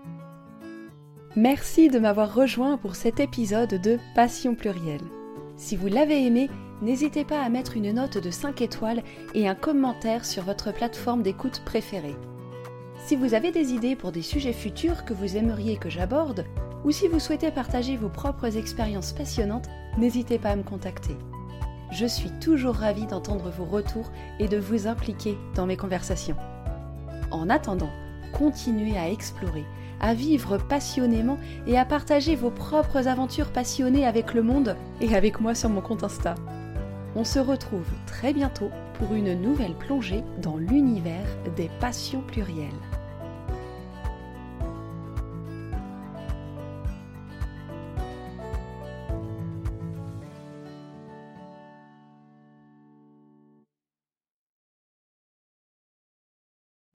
Merci de m'avoir rejoint pour cet épisode de Passions Plurielles. Si vous l'avez aimé, n'hésitez pas à mettre une note de cinq étoiles et un commentaire sur votre plateforme d'écoute préférée. Si vous avez des idées pour des sujets futurs que vous aimeriez que j'aborde, ou si vous souhaitez partager vos propres expériences passionnantes, n'hésitez pas à me contacter. Je suis toujours ravie d'entendre vos retours et de vous impliquer dans mes conversations. En attendant, continuez à explorer, à vivre passionnément et à partager vos propres aventures passionnées avec le monde et avec moi sur mon compte Insta. On se retrouve très bientôt pour une nouvelle plongée dans l'univers des passions plurielles.